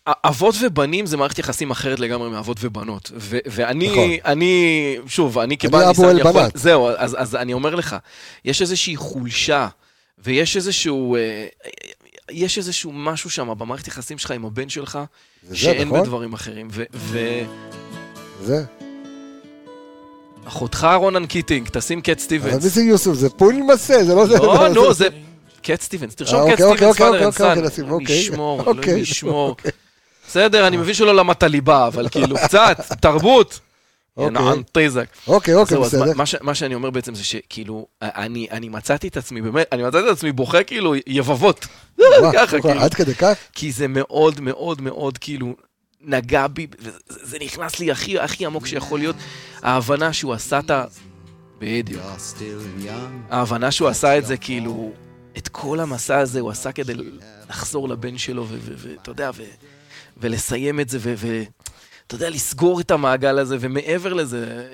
אבות ובנים זה מערכת יחסים אחרת לגמרי מאבות ובנות, ואני, אני, שוב, אני כבן ניסן יכול, זהו, אז אני אומר לך, יש איזושהי חולשה, ויש איזשהו, יש איזשהו משהו שם, במערכת יחסים שלך עם הבן שלך, שאין בדברים אחרים. ו... זה. אחותך רונן קיטינג, תשים קט סטיבנס. אבל מי זה יוסף? זה פול מסה, זה לא זה. לא, נו, זה... קט סטיבנס, תרשום קט סטיבנס, פאדר אנסן. נשמור, נשמור. בסדר, אני מבין שלא למדת ליבה, אבל כאילו קצת, תרבות. נען תזק. אוקיי, אוקיי, בסדר. מה שאני אומר בעצם זה שכאילו, אני מצאתי את עצמי, באמת, אני מצאתי את עצמי בוכה כאילו יבבות. ככה, כאילו. עד כדי כך? כי זה מאוד מאוד מאוד כאילו... נגע בי, וזה נכנס לי הכי, הכי עמוק שיכול להיות, ההבנה שהוא עשה את ה... בדיוק. ההבנה שהוא עשה את זה, כאילו, את כל המסע הזה הוא עשה כדי לחזור לבן שלו, ואתה יודע, ולסיים את זה, ואתה יודע, לסגור את המעגל הזה, ומעבר לזה,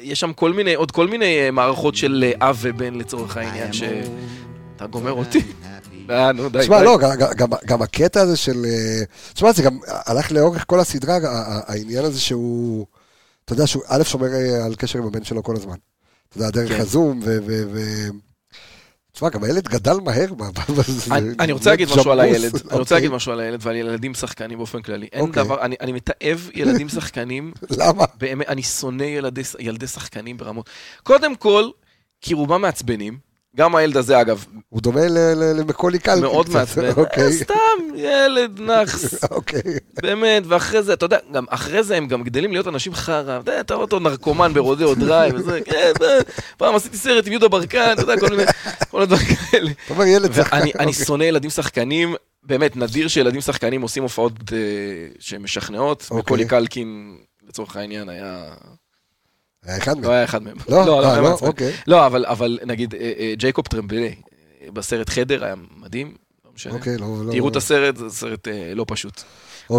יש שם כל מיני, עוד כל מיני מערכות של אב ובן לצורך העניין, שאתה גומר אותי. תשמע, לא, גם הקטע הזה של... תשמע, זה גם הלך לאורך כל הסדרה, העניין הזה שהוא... אתה יודע שהוא א' שומר על קשר עם הבן שלו כל הזמן. אתה יודע, דרך הזום, ו... תשמע, גם הילד גדל מהר. אני רוצה להגיד משהו על הילד, אני רוצה להגיד משהו על הילד ועל ילדים שחקנים באופן כללי. אין דבר, אני מתאהב ילדים שחקנים. למה? באמת, אני שונא ילדי שחקנים ברמות. קודם כל, כי רובם מעצבנים. גם הילד הזה, אגב. הוא דומה למקולי קלפי. מאוד מעצבן. סתם, ילד נחס. באמת, ואחרי זה, אתה יודע, גם אחרי זה הם גם גדלים להיות אנשים חרא. אתה יודע, אתה רואה אותו נרקומן ברודאו דרייב. פעם עשיתי סרט עם יהודה ברקן, אתה יודע, כל הדברים כאלה. אתה אומר ילד שחקן. ואני שונא ילדים שחקנים. באמת, נדיר שילדים שחקנים עושים הופעות שמשכנעות. מקולי קלקין, לצורך העניין, היה... לא היה אחד מהם. לא, אבל נגיד ג'ייקוב טרמבלי בסרט חדר היה מדהים. תראו את הסרט, זה סרט לא פשוט.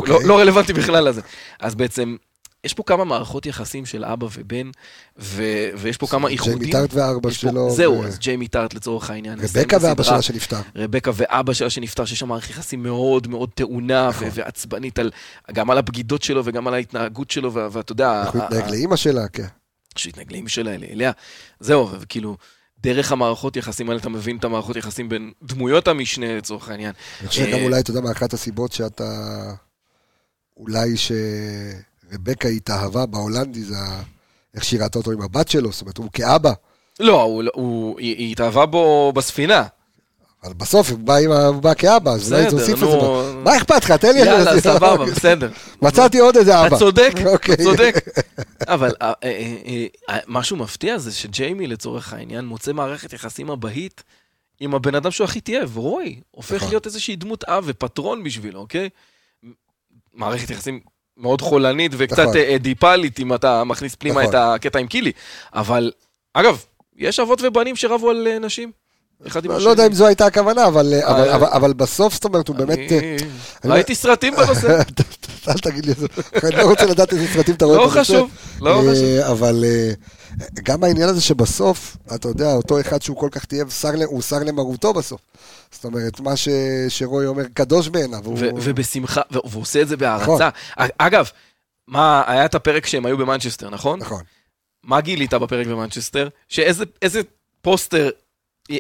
לא רלוונטי בכלל לזה. אז בעצם יש פה כמה מערכות יחסים של אבא ובן, ויש פה כמה איחודים. ג'יימי טארט וארבא שלו. זהו, אז ג'יימי טארט לצורך העניין. רבקה ואבא שלה שנפטר. רבקה ואבא שלה שנפטר, שיש שם מערכת יחסים מאוד מאוד טעונה ועצבנית, גם על הבגידות שלו וגם על ההתנהגות שלו, ואתה יודע... אנחנו נתנהג לאמא שלה, כן. שהתנגלים שלה אליה, זהו, וכאילו, דרך המערכות יחסים האלה, אתה מבין את המערכות יחסים בין דמויות המשנה לצורך העניין. אני חושב גם אולי, אתה יודע, מאחת הסיבות שאתה, אולי שרבקה התאהבה בהולנדי, זה איך שיראת אותו עם הבת שלו, זאת אומרת, הוא כאבא. לא, היא התאהבה בו בספינה. אבל בסוף הוא בא כאבא, אז אולי תוסיף את זה. מה אכפת לך? תן לי... יאללה, סבבה, בסדר. מצאתי עוד איזה אבא. הצודק, הצודק. אבל משהו מפתיע זה שג'יימי לצורך העניין מוצא מערכת יחסים הבאית עם הבן אדם שהוא הכי תיאב, רוי, הופך להיות איזושהי דמות אב ופטרון בשבילו, אוקיי? מערכת יחסים מאוד חולנית וקצת אדיפלית אם אתה מכניס פנימה את הקטע עם קילי. אבל, אגב, יש אבות ובנים שרבו על נשים? לא יודע אם זו הייתה הכוונה, אבל בסוף, זאת אומרת, הוא באמת... ראיתי סרטים בנושא. אל תגיד לי, אני לא רוצה לדעת איזה סרטים אתה רואה בנושא. לא חשוב, לא חשוב. אבל גם העניין הזה שבסוף, אתה יודע, אותו אחד שהוא כל כך תהיה, הוא שר למרותו בסוף. זאת אומרת, מה שרוי אומר, קדוש בעיניו. ובשמחה, והוא עושה את זה בהערצה. אגב, היה את הפרק שהם היו במנצ'סטר, נכון? נכון. מה גילית בפרק במנצ'סטר? שאיזה פוסטר...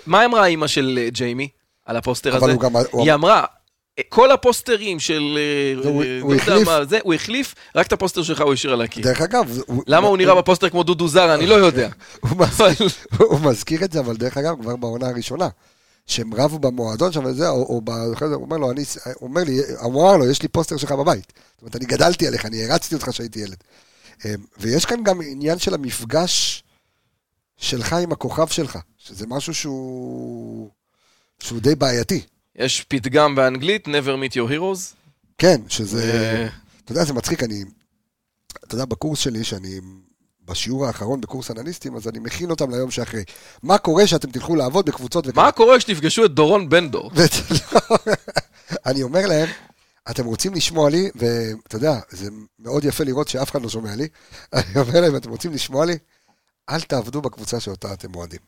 מה אמרה האמא של ג'יימי על הפוסטר הזה? הוא גם, הוא... היא אמרה, כל הפוסטרים של... הוא, הוא, החליף... זה, הוא החליף, רק את הפוסטר שלך הוא השאיר על הקיר. דרך אגב... הוא... למה הוא, הוא נראה בפוסטר כמו דודו זרה? אני לא יודע. הוא, מזכיר, הוא מזכיר את זה, אבל דרך אגב, כבר בעונה הראשונה, שהם רבו במועדון שם, וזה, או, או באחר זה, הוא אומר לו, אני, הוא אומר לי, אמרה לו, יש לי פוסטר שלך בבית. זאת אומרת, אני גדלתי עליך, אני הרצתי אותך שהייתי ילד. ויש כאן גם עניין של המפגש... שלך עם הכוכב שלך, שזה משהו שהוא, שהוא די בעייתי. יש פתגם באנגלית, never meet your heroes. כן, שזה, אתה יודע, זה מצחיק, אני, אתה יודע, בקורס שלי, שאני, בשיעור האחרון בקורס אנליסטים, אז אני מכין אותם ליום שאחרי. מה קורה שאתם תלכו לעבוד בקבוצות וכאלה? מה קורה שתפגשו את דורון בנדור? אני אומר להם, אתם רוצים לשמוע לי, ואתה יודע, זה מאוד יפה לראות שאף אחד לא שומע לי, אני אומר להם, אתם רוצים לשמוע לי, אל תעבדו בקבוצה שאותה אתם מועדים.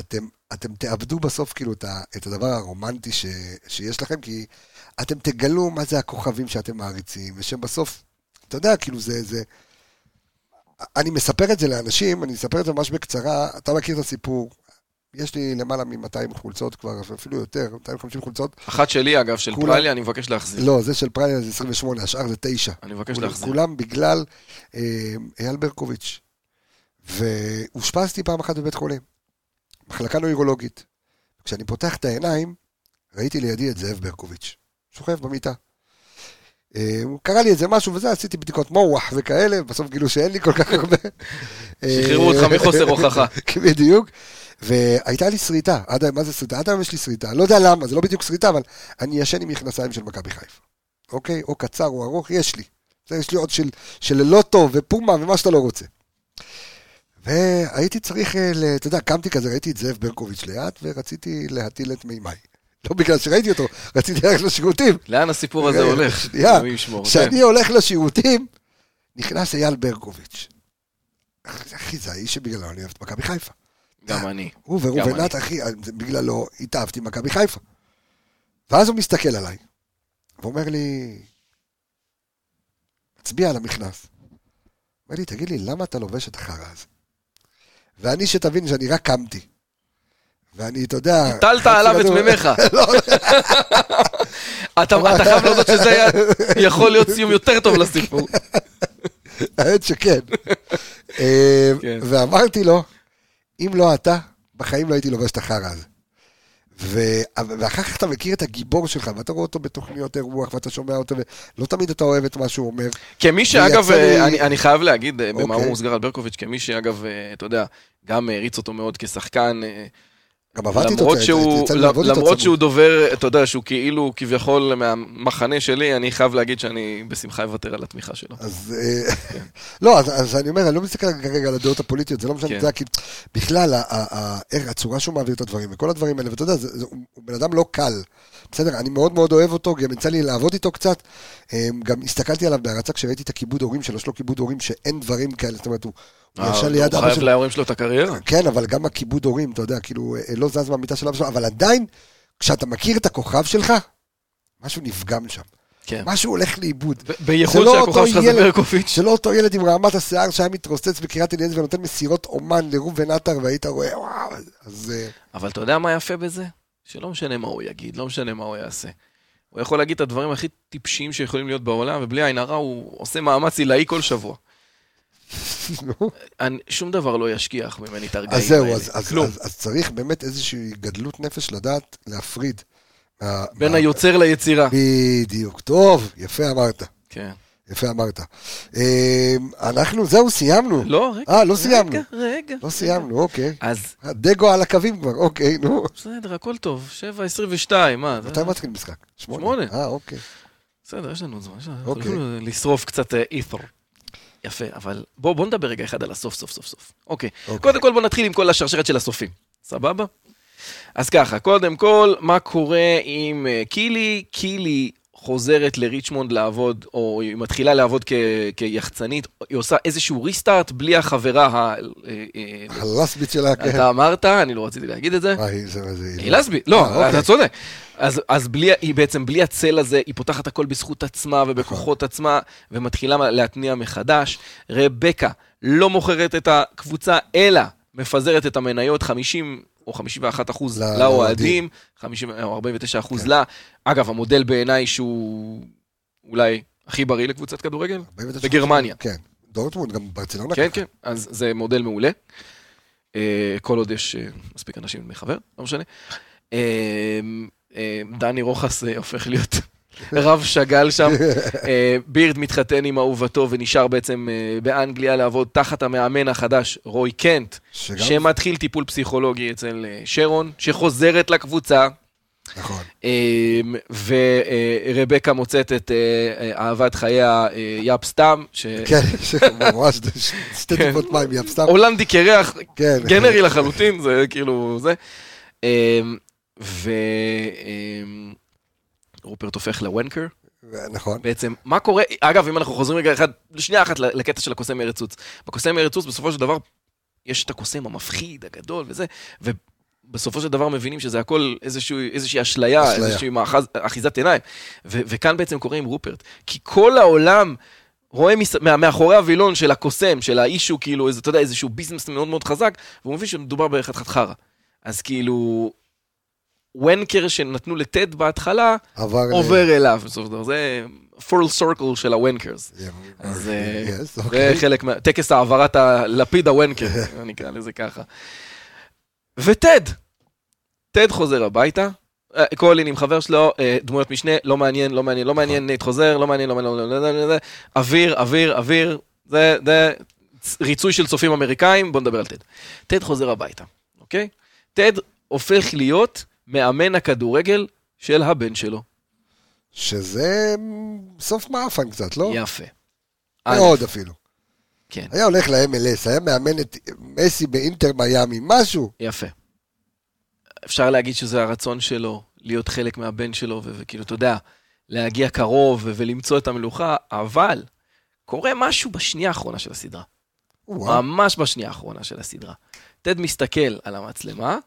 אתם, אתם תעבדו בסוף כאילו את הדבר הרומנטי ש, שיש לכם, כי אתם תגלו מה זה הכוכבים שאתם מעריצים, ושבסוף, אתה יודע, כאילו זה, זה... אני מספר את זה לאנשים, אני מספר את זה ממש בקצרה, אתה מכיר את הסיפור, יש לי למעלה מ-מאתיים חולצות כבר, אפילו יותר, מאתיים וחמישים חולצות. אחת שלי, אגב, של כולם, פרליה, אני מבקש להחזיר. לא, זה של פרליה זה עשרים ושמונה, השאר זה תשע. אני מבקש כול, להחזיר. כולם בגלל אה, אייל ברקוביץ'. והושפזתי פעם אחת בבית חולים. מחלקה נוירולוגית. כשאני פותח את העיניים, ראיתי לידי את זאב ברקוביץ'. שוכב במיטה. הוא קרא לי איזה משהו וזה, עשיתי בדיקות מוח וכאלה, בסוף גילו שאין לי כל כך הרבה. שחררו אותך מחוסר הוכחה. בדיוק, והייתה לי שריטה, מה זה שריטה? עד היום יש לי שריטה, לא יודע למה, זה לא בדיוק שריטה, אבל אני ישן עם מכנסיים של מכבי חיפה. אוקיי, או קצר או ארוך, יש לי. יש לי עוד של לא טוב ופומה ומה שאתה לא רוצה. והייתי צריך, אתה יודע, קמתי כזה, ראיתי את זאב ברקוביץ' ליד, ורציתי להטיל את מימיי. לא בגלל שראיתי אותו, רציתי ללכת לשירותים. לאן הסיפור הזה הולך? כשאני הולך לשירותים, נכנס אייל ברקוביץ'. אחי, זה האיש שבגללו אני אוהבת מכבי חיפה. גם אני. הוא ורובנת, אחי, בגללו התאהבתי מכבי חיפה. ואז הוא מסתכל עליי, ואומר לי, מצביע על המכנס. אומר לי, תגיד לי, למה אתה לובש את החרא הזה? ואני שתבין שאני רק קמתי. ואני, אתה יודע... הטלת עליו את ממך. אתה חייב להודות שזה יכול להיות סיום יותר טוב לסיפור. האמת שכן. ואמרתי לו, אם לא אתה, בחיים לא הייתי לובש את החרא הזה. ואחר כך אתה מכיר את הגיבור שלך, ואתה רואה אותו בתוכניות אירוח, ואתה שומע אותו, ולא תמיד אתה אוהב את מה שהוא אומר. כמי שאגב, אני חייב להגיד, במאמר מוסגר על ברקוביץ', כמי שאגב, אתה יודע, גם הריץ אותו מאוד כשחקן... למרות שהוא דובר, אתה יודע, שהוא כאילו כביכול מהמחנה שלי, אני חייב להגיד שאני בשמחה אוותר על התמיכה שלו. אז לא, אז אני אומר, אני לא מסתכל כרגע על הדעות הפוליטיות, זה לא משנה, בכלל הצורה שהוא מעביר את הדברים וכל הדברים האלה, ואתה יודע, הוא בן אדם לא קל, בסדר, אני מאוד מאוד אוהב אותו, גם יצא לי לעבוד איתו קצת, גם הסתכלתי עליו בהרצה כשראיתי את הכיבוד הורים שלו, יש לו כיבוד הורים שאין דברים כאלה, זאת אומרת הוא הוא חייב להורים שלו את הקריירה. כן, אבל גם הכיבוד הורים, אתה יודע, כאילו, לא זז מהמיטה של אבא שלו, אבל עדיין, כשאתה מכיר את הכוכב שלך, משהו נפגם שם. משהו הולך לאיבוד. בייחוד שהכוכב שלך זה ברקוביץ'. שלא אותו ילד עם רעמת השיער שהיה מתרוסץ בקריית אליעזר ונותן מסירות אומן לרובן עטר, והיית רואה, וואו, אז... אבל אתה יודע מה יפה בזה? שלא משנה מה הוא יגיד, לא משנה מה הוא יעשה. הוא יכול להגיד את הדברים הכי טיפשיים שיכולים להיות בעולם, ובלי עין הרע הוא עושה מאמץ עילאי כל שבוע. שום דבר לא ישכיח ממני את הרגעים האלה. אז צריך באמת איזושהי גדלות נפש לדעת להפריד בין היוצר ליצירה. בדיוק, טוב, יפה אמרת. כן, יפה אמרת. אנחנו, זהו, סיימנו. לא, רגע. אה, לא סיימנו. רגע, רגע. לא סיימנו, אוקיי. אז... דגו על הקווים כבר, אוקיי, נו. בסדר, הכל טוב. שבע, עשרים ושתיים, מה? מתי מתחיל משחק? שמונה. שמונה. אה, אוקיי. בסדר, יש לנו זמן. אוקיי. לשרוף קצת איתור. יפה, אבל בואו בוא נדבר רגע אחד על הסוף, סוף, סוף, סוף. אוקיי. אוקיי. קודם כל בוא נתחיל עם כל השרשרת של הסופים. סבבה? אז ככה, קודם כל, מה קורה עם קילי? קילי חוזרת לריצ'מונד לעבוד, או היא מתחילה לעבוד כ- כיחצנית, היא עושה איזשהו ריסטארט בלי החברה ה... הלסבית שלה, כן. אתה אמרת, אני לא רציתי להגיד את זה. מה היא? זה מה זה? היא לסבית, לא, אה, אתה צודק. אוקיי. אז, אז בלי, היא בעצם בלי הצל הזה, היא פותחת הכל בזכות עצמה ובכוחות עצמה, ומתחילה להתניע מחדש. רבקה לא מוכרת את הקבוצה, אלא מפזרת את המניות חמישים... או חמישים ואחד אחוז לאוהדים, או ארבעים ותשע אחוז לה. אגב, המודל בעיניי שהוא אולי הכי בריא לקבוצת כדורגל, בגרמניה. כן, דורטמונד, גם ברצלונה. כן, כן, אז זה מודל מעולה. כל עוד יש מספיק אנשים מחבר, לא משנה. דני רוחס הופך להיות רב שגל שם. בירד מתחתן עם אהובתו ונשאר בעצם באנגליה לעבוד תחת המאמן החדש, רוי קנט, שמתחיל טיפול פסיכולוגי אצל שרון, שחוזרת לקבוצה. נכון. ורבקה מוצאת את אהבת חייה יאפ סטאם. כן, ממש שתי טיפות מים יאפ סטאם. הולנדי קרח, גנרי לחלוטין, זה כאילו זה. ו... רופרט הופך לוונקר. נכון. בעצם, מה קורה? אגב, אם אנחנו חוזרים רגע אחד, לשנייה אחת לקטע של הקוסם מארץ חוץ. בקוסם מארץ חוץ, בסופו של דבר, יש את הקוסם המפחיד, הגדול וזה, ובסופו של דבר מבינים שזה הכל איזושהי אשליה, איזושהי אחיזת עיניים. וכאן בעצם קורה עם רופרט. כי כל העולם רואה מאחורי הווילון של הקוסם, של האישו, כאילו, אתה יודע, איזשהו ביזנס מאוד מאוד חזק, והוא מבין שמדובר בחתיכת חרא. אז כאילו, ונקר שנתנו לטד בהתחלה, עובר אליו, בסוף דבר, זה full circle של הוונקרס. אז זה חלק, טקס העברת הלפיד הוונקר, אני אקרא לזה ככה. וטד, טד חוזר הביתה, קולין עם חבר שלו, דמויות משנה, לא מעניין, לא מעניין, לא מעניין, נית חוזר, לא מעניין, לא מעניין, אוויר, אוויר, אוויר, זה, זה ריצוי של צופים אמריקאים, בוא נדבר על טד. טד חוזר הביתה, אוקיי? טד הופך להיות מאמן הכדורגל של הבן שלו. שזה סוף מאפן קצת, לא? יפה. מאוד אפילו. כן. היה הולך ל-אם אל אס, היה מאמן את מסי באינטר מיאמי, משהו. יפה. אפשר להגיד שזה הרצון שלו, להיות חלק מהבן שלו, וכאילו, אתה יודע, להגיע קרוב ולמצוא את המלוכה, אבל קורה משהו בשנייה האחרונה של הסדרה. ממש בשנייה האחרונה של הסדרה. טד מסתכל על המצלמה,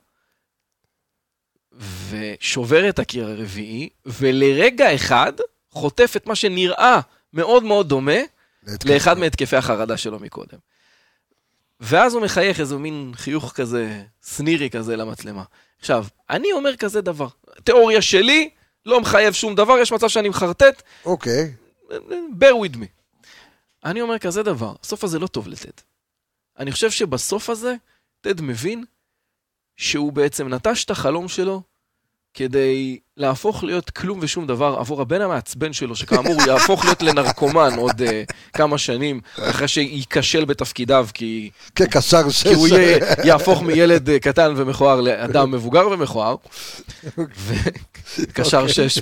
ושובר את הקיר הרביעי, ולרגע אחד חוטף את מה שנראה מאוד מאוד דומה, לאחד מהתקפי החרדה שלו מקודם. ואז הוא מחייך איזה מין חיוך כזה, סנירי כזה למצלמה. עכשיו, אני אומר כזה דבר, תיאוריה שלי, לא מחייב שום דבר, יש מצב שאני מחרטט. אוקיי. bear with me. אני אומר כזה דבר, הסוף הזה לא טוב לטד. אני חושב שבסוף הזה, טד מבין שהוא בעצם נטש את החלום שלו, כדי להפוך להיות כלום ושום דבר עבור הבן המעצבן שלו, שכאמור יהפוך להיות לנרקומן עוד כמה שנים, אחרי שיקשל בתפקידיו, כי הוא יהפוך מילד קטן ומכוער לאדם מבוגר ומכוער, וקשר שש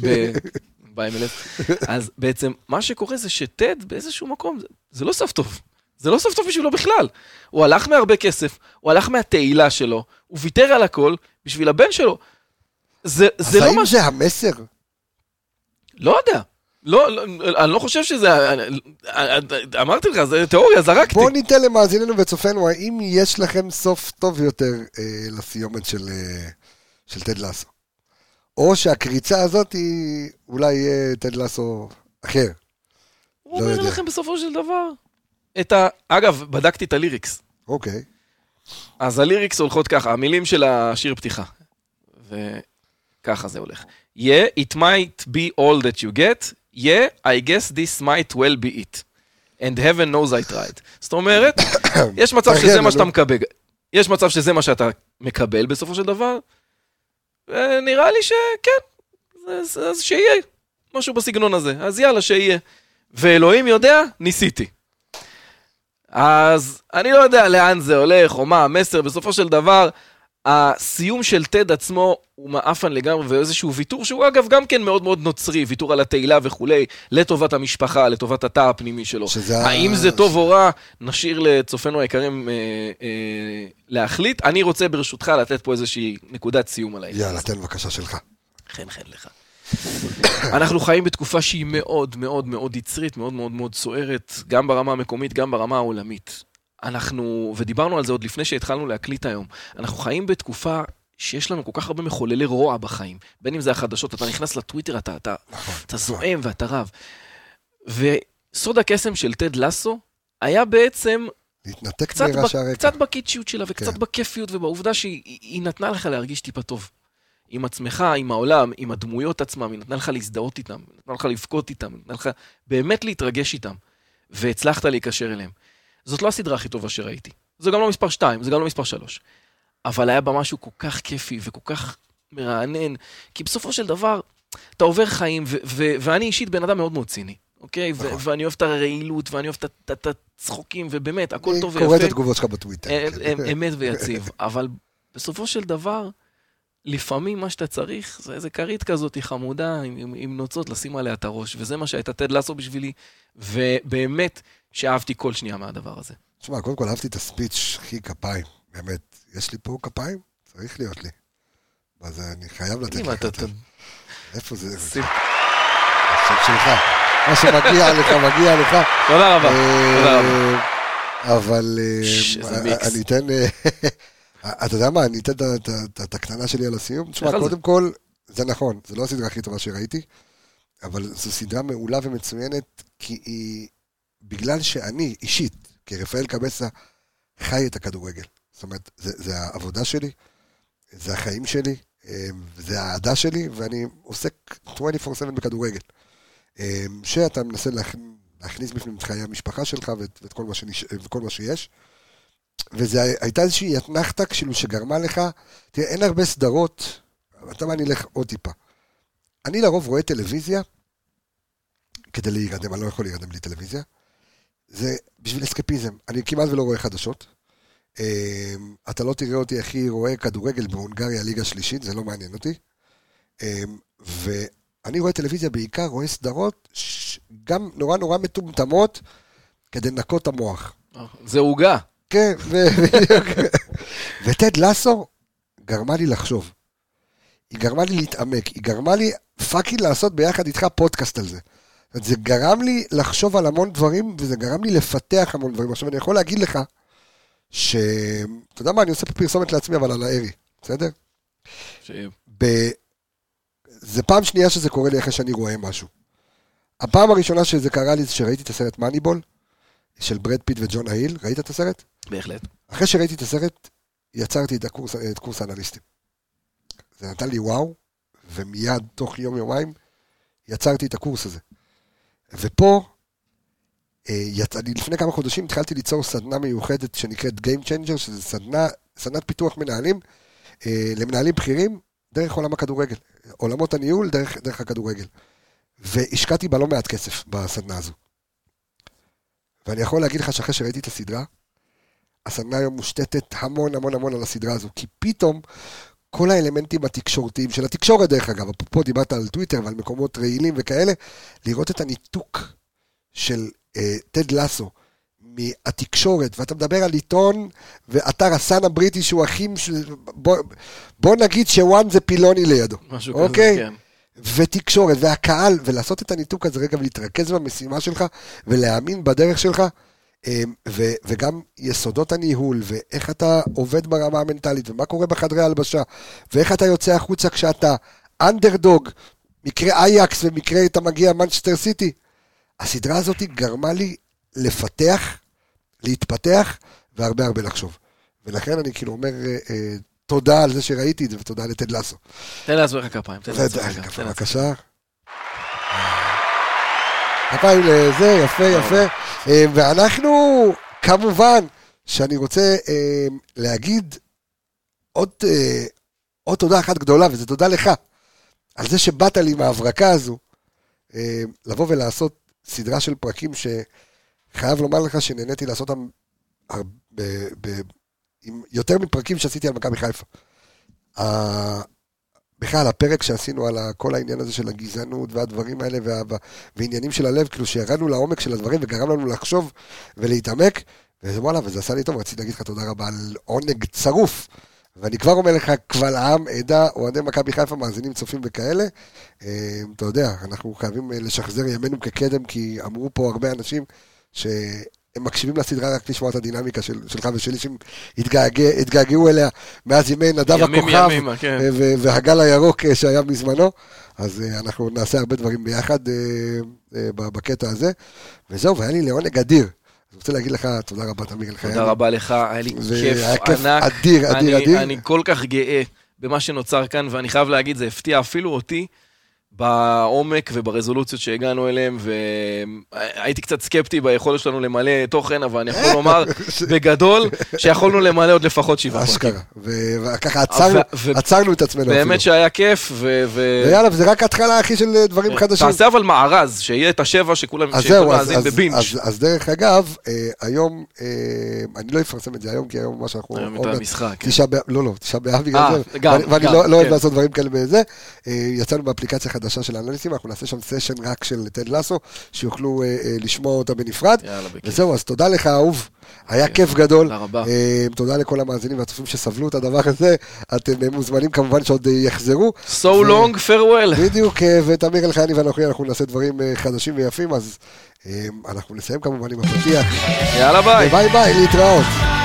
ב-אם אל אס. אז בעצם מה שקורה זה שטד באיזשהו מקום, זה לא סוף טוב. זה לא סוף טוב בשבילו בכלל. הוא הלך מהרבה כסף, הוא הלך מהתהילה שלו, הוא ויתר על הכל בשביל הבן שלו. זה, זה לא מה... זה המסר? לא יודע. לא, לא, אני לא חושב שזה... אני, אמרתי לך, זה תיאוריה, זרקתי. בוא ניתן למאזיננו וצופנו, האם יש לכם סוף טוב יותר אה, לסיומת של, אה, של טד לאסו? או שהקריצה הזאת היא אולי אה, טד לאסו אחר. הוא לא אומר יודע. לכם בסופו של דבר. את ה... אגב, בדקתי את הליריקס. אוקיי. אז הליריקס הולכות ככה, המילים של השיר פתיחה. וככה זה הולך. Yeah, it might be all that you get. Yeah, I guess this might well be it. And heaven knows I tried. זאת אומרת, יש מצב שזה מה שאתה מקבל. יש מצב שזה מה שאתה מקבל בסופו של דבר. ונראה לי שכן. אז שיהיה. משהו בסגנון הזה. אז יאללה, שיהיה. ואלוהים יודע, ניסיתי. אז אני לא יודע לאן זה הולך, או מה המסר, בסופו של דבר, הסיום של טד עצמו הוא מאפן לגמרי, ואיזשהו ויתור שהוא אגב גם כן מאוד מאוד נוצרי, ויתור על התהילה וכולי, לטובת המשפחה, לטובת התא הפנימי שלו. האם זה טוב או רע? נשאיר לצופנו היקרים אה, אה, להחליט. אני רוצה ברשותך לתת פה איזושהי נקודת סיום עליי. יאללה, תן בבקשה שלך. חן חן לך. אנחנו חיים בתקופה שהיא מאוד מאוד מאוד יצרית, מאוד מאוד מאוד סוערת, גם ברמה המקומית, גם ברמה העולמית. אנחנו, ודיברנו על זה עוד לפני שהתחלנו להקליט היום, אנחנו חיים בתקופה שיש לנו כל כך הרבה מחוללי רוע בחיים, בין אם זה החדשות, אתה נכנס לטוויטר, אתה, אתה, אתה זועם ואתה רב. וסוד הקסם של טד לאסו היה בעצם קצת, ב, קצת בקיצ'יות שלה וקצת כן. בכיפיות, ובעובדה שהיא נתנה לך להרגיש טיפה טוב. עם עצמך, עם העולם, עם הדמויות עצמם, היא נתנה לך להזדהות איתם, היא נתנה לך לבכות איתם, היא נתנה לך באמת להתרגש איתם, והצלחת להיקשר אליהם. זאת לא הסדרה הכי טובה שראיתי. זה גם לא מספר שתיים, זה גם לא מספר שלוש. אבל היה בה משהו כל כך כיפי וכל כך מרענן, כי בסופו של דבר, אתה עובר חיים, ו- ו- ואני אישית בן אדם מאוד מאוד ציני, אוקיי? ו- ואני אוהב את הרעילות, ואני אוהב את הצחוקים, ובאמת, הכל טוב ויפה. קורא את התגובות שלך בטוויטר. אמת ויציב. אבל בסופו של דבר, לפעמים מה שאתה צריך, זה איזה קרית כזאת חמודה, עם, עם, עם נוצות, לשים עליה את הראש, וזה מה שהייתה טד לאסו בשבילי, ובאמת שאהבתי כל שנייה מהדבר הזה. תשמע, קודם כל אהבתי את הספיץ' הכי כפיים, באמת, יש לי פה כפיים? צריך להיות לי. אז אני חייב לתת לך את זה. איפה זה? עכשיו שלך. מה שמגיע לך, מגיע לך. תודה רבה, תודה רבה. אבל אני אתן... אתה יודע מה, אני אתן את הקטנה שלי על הסיום. תשמע, קודם כל, זה נכון, זה לא הסדרה הכי טובה שראיתי, אבל זו סדרה מעולה ומצוינת, כי היא, בגלל שאני אישית, כרפאל קבסה, חי את הכדורגל. זאת אומרת, זה העבודה שלי, זה החיים שלי, זה העדה שלי, ואני עוסק עשרים וארבע שבע בכדורגל. שאתה מנסה להכניס בפנים את חיי המשפחה שלך ואת כל מה, שנש... וכל מה שיש, וזה הייתה איזושהי יתנחתה כשאילו שגרמה לך, תראה, אין הרבה סדרות, אתה מה, אני אלך עוד טיפה. אני לרוב רואה טלוויזיה, כדי להירדם, אני לא יכול להירדם בלי טלוויזיה, זה בשביל אסקפיזם, אני כמעט ולא רואה חדשות, אתה לא תראה אותי הכי רואה כדורגל בהונגריה, ליגה שלישית, זה לא מעניין אותי, ואני רואה טלוויזיה בעיקר, רואה סדרות, גם נורא נורא מטומטמות, כדי לנקות את המוח. זה הוגה. כן, וטד לסו גרמה לי לחשוב, היא גרמה לי להתעמק, היא גרמה לי פאקי לעשות ביחד איתך פודקאסט על זה. זה גרם לי לחשוב על המון דברים, וזה גרם לי לפתח המון דברים. עכשיו אני יכול להגיד לך, ש... אתה יודע מה, אני עושה פה פרסומת לעצמי, אבל על הערי, בסדר? שיהיה. ב... זה פעם שנייה שזה קורה לי אחרי שאני רואה משהו. הפעם הראשונה שזה קרה לי, זה שראיתי את הסרט מניבול, של ברד פיט וג'ון האיל, ראית את הסרט? בהחלט. אחרי שראיתי את הסרט, יצרתי את הקורס, את קורס האנליסטים. זה נתן לי וואו, ומיד תוך יום יומיים, יצרתי את הקורס הזה. ופה, אני לפני כמה חודשים התחלתי ליצור סדנה מיוחדת שנקראת Game Changer, שזה סדנה, סדנת פיתוח מנהלים, למנהלים בכירים, דרך עולם הכדורגל, עולמות הניהול דרך, דרך הכדורגל. והשקעתי בה לא מעט כסף בסדנה הזו. ואני יכול להגיד לך שאחרי שראיתי את הסדרה, הסדנה היום מושתתת המון המון המון על הסדרה הזו, כי פתאום כל האלמנטים התקשורתיים של התקשורת דרך אגב, פה דיברת על טוויטר ועל מקומות רעילים וכאלה, לראות את הניתוק של אה, טד לסו מהתקשורת, ואתה מדבר על עיתון ואתר הסן הבריטי שהוא אחים, ש... בוא, בוא נגיד שוואן זה פילוני לידו. משהו אוקיי? כזה, כן. ותקשורת והקהל, ולעשות את הניתוק הזה רגע ולהתרכז במשימה שלך ולהאמין בדרך שלך, ו- וגם יסודות הניהול, ואיך אתה עובד ברמה המנטלית, ומה קורה בחדרי ההלבשה, ואיך אתה יוצא החוצה כשאתה אנדרדוג, מקרה אייקס, ומקרה אתה מגיע מנצ'סטר סיטי. הסדרה הזאת גרמה לי לפתח, להתפתח, והרבה הרבה לחשוב. ולכן אני כאילו אומר, תודה על זה שראיתי את זה, ותודה לטד לסו. תן לעזור לך כפיים, תן לעזור לך כפיים. בבקשה. כפיים לזה, יפה, יפה. ואנחנו, כמובן, שאני רוצה להגיד עוד, עוד תודה אחת גדולה, וזה תודה לך, על זה שבאת לי מהברקה הזו, לבוא ולעשות סדרה של פרקים שחייב לומר לך שנהניתי לעשות אותם הרבה, ב- עם יותר מפרקים שעשיתי על מכבי חיפה. בכלל, הפרק שעשינו על כל העניין הזה של הגזענות והדברים האלה וה... ועניינים של הלב, כאילו שירדנו לעומק של הדברים וגרם לנו לחשוב ולהתעמק, ווואלה, וזה עשה לי טוב, רציתי להגיד לך תודה רבה על עונג צרוף, ואני כבר אומר לך, קבל עם, עדה, אוהדי מכבי חיפה, מאזינים, צופים וכאלה, אתה יודע, אנחנו חייבים לשחזר ימינו כקדם, כי אמרו פה הרבה אנשים ש... הם מקשיבים לסדרה רק לשמוע את הדינמיקה של, שלך ושלי, שהם התגעגע, התגעגעו אליה מאז ימי נדב הכוכב, ימימה, כן. והגל הירוק שהיה בזמנו, אז אנחנו נעשה הרבה דברים ביחד בקטע הזה, וזהו, והיה לי לעונג אדיר. אני רוצה להגיד לך תודה רבה תמיר אלחיים. תודה רבה לך, היה לי כיף ענק. אדיר, אדיר, אני, אדיר. אני כל כך גאה במה שנוצר כאן, ואני חייב להגיד, זה הפתיע אפילו אותי, בעומק וברזולוציות שהגענו אליהם, והייתי קצת סקפטי ביכולת שלנו למלא תוכן, אבל אני יכול לומר בגדול שיכולנו למלא עוד לפחות שבעה פרקים. וככה עצרנו את עצמנו. באמת שהיה כיף. ויאללה, וזה רק התחלה הכי של דברים חדשים. תעשה אבל מארז, שיהיה את השבע שכולם מאזין בבינג'. אז דרך אגב, היום, אני לא אפרסם את זה היום, כי היום מה שאנחנו... היום את המשחק. לא, לא, תשעה באב בגלל זה. ואני לא אוהב לעשות דברים כאלה בזה. יצאנו באפליקציה חדשה של האנליסטים, אנחנו נעשה שם סשן רק של טד לסו, שיוכלו אה, אה, לשמוע אותה בנפרד, וזהו, אז תודה לך אהוב, היה כיף, כיף גדול, אה, תודה לכל המאזינים והצופים שסבלו את הדבר הזה, אתם מוזמנים כמובן שעוד יחזרו, so ו... long farewell, בדיוק, ותמיר אלחייני ואנוכי אנחנו נעשה דברים אה, חדשים ויפים, אז אה, אנחנו נסיים כמובן עם הפתיח, יאללה ביי, ביי ביי, להתראות.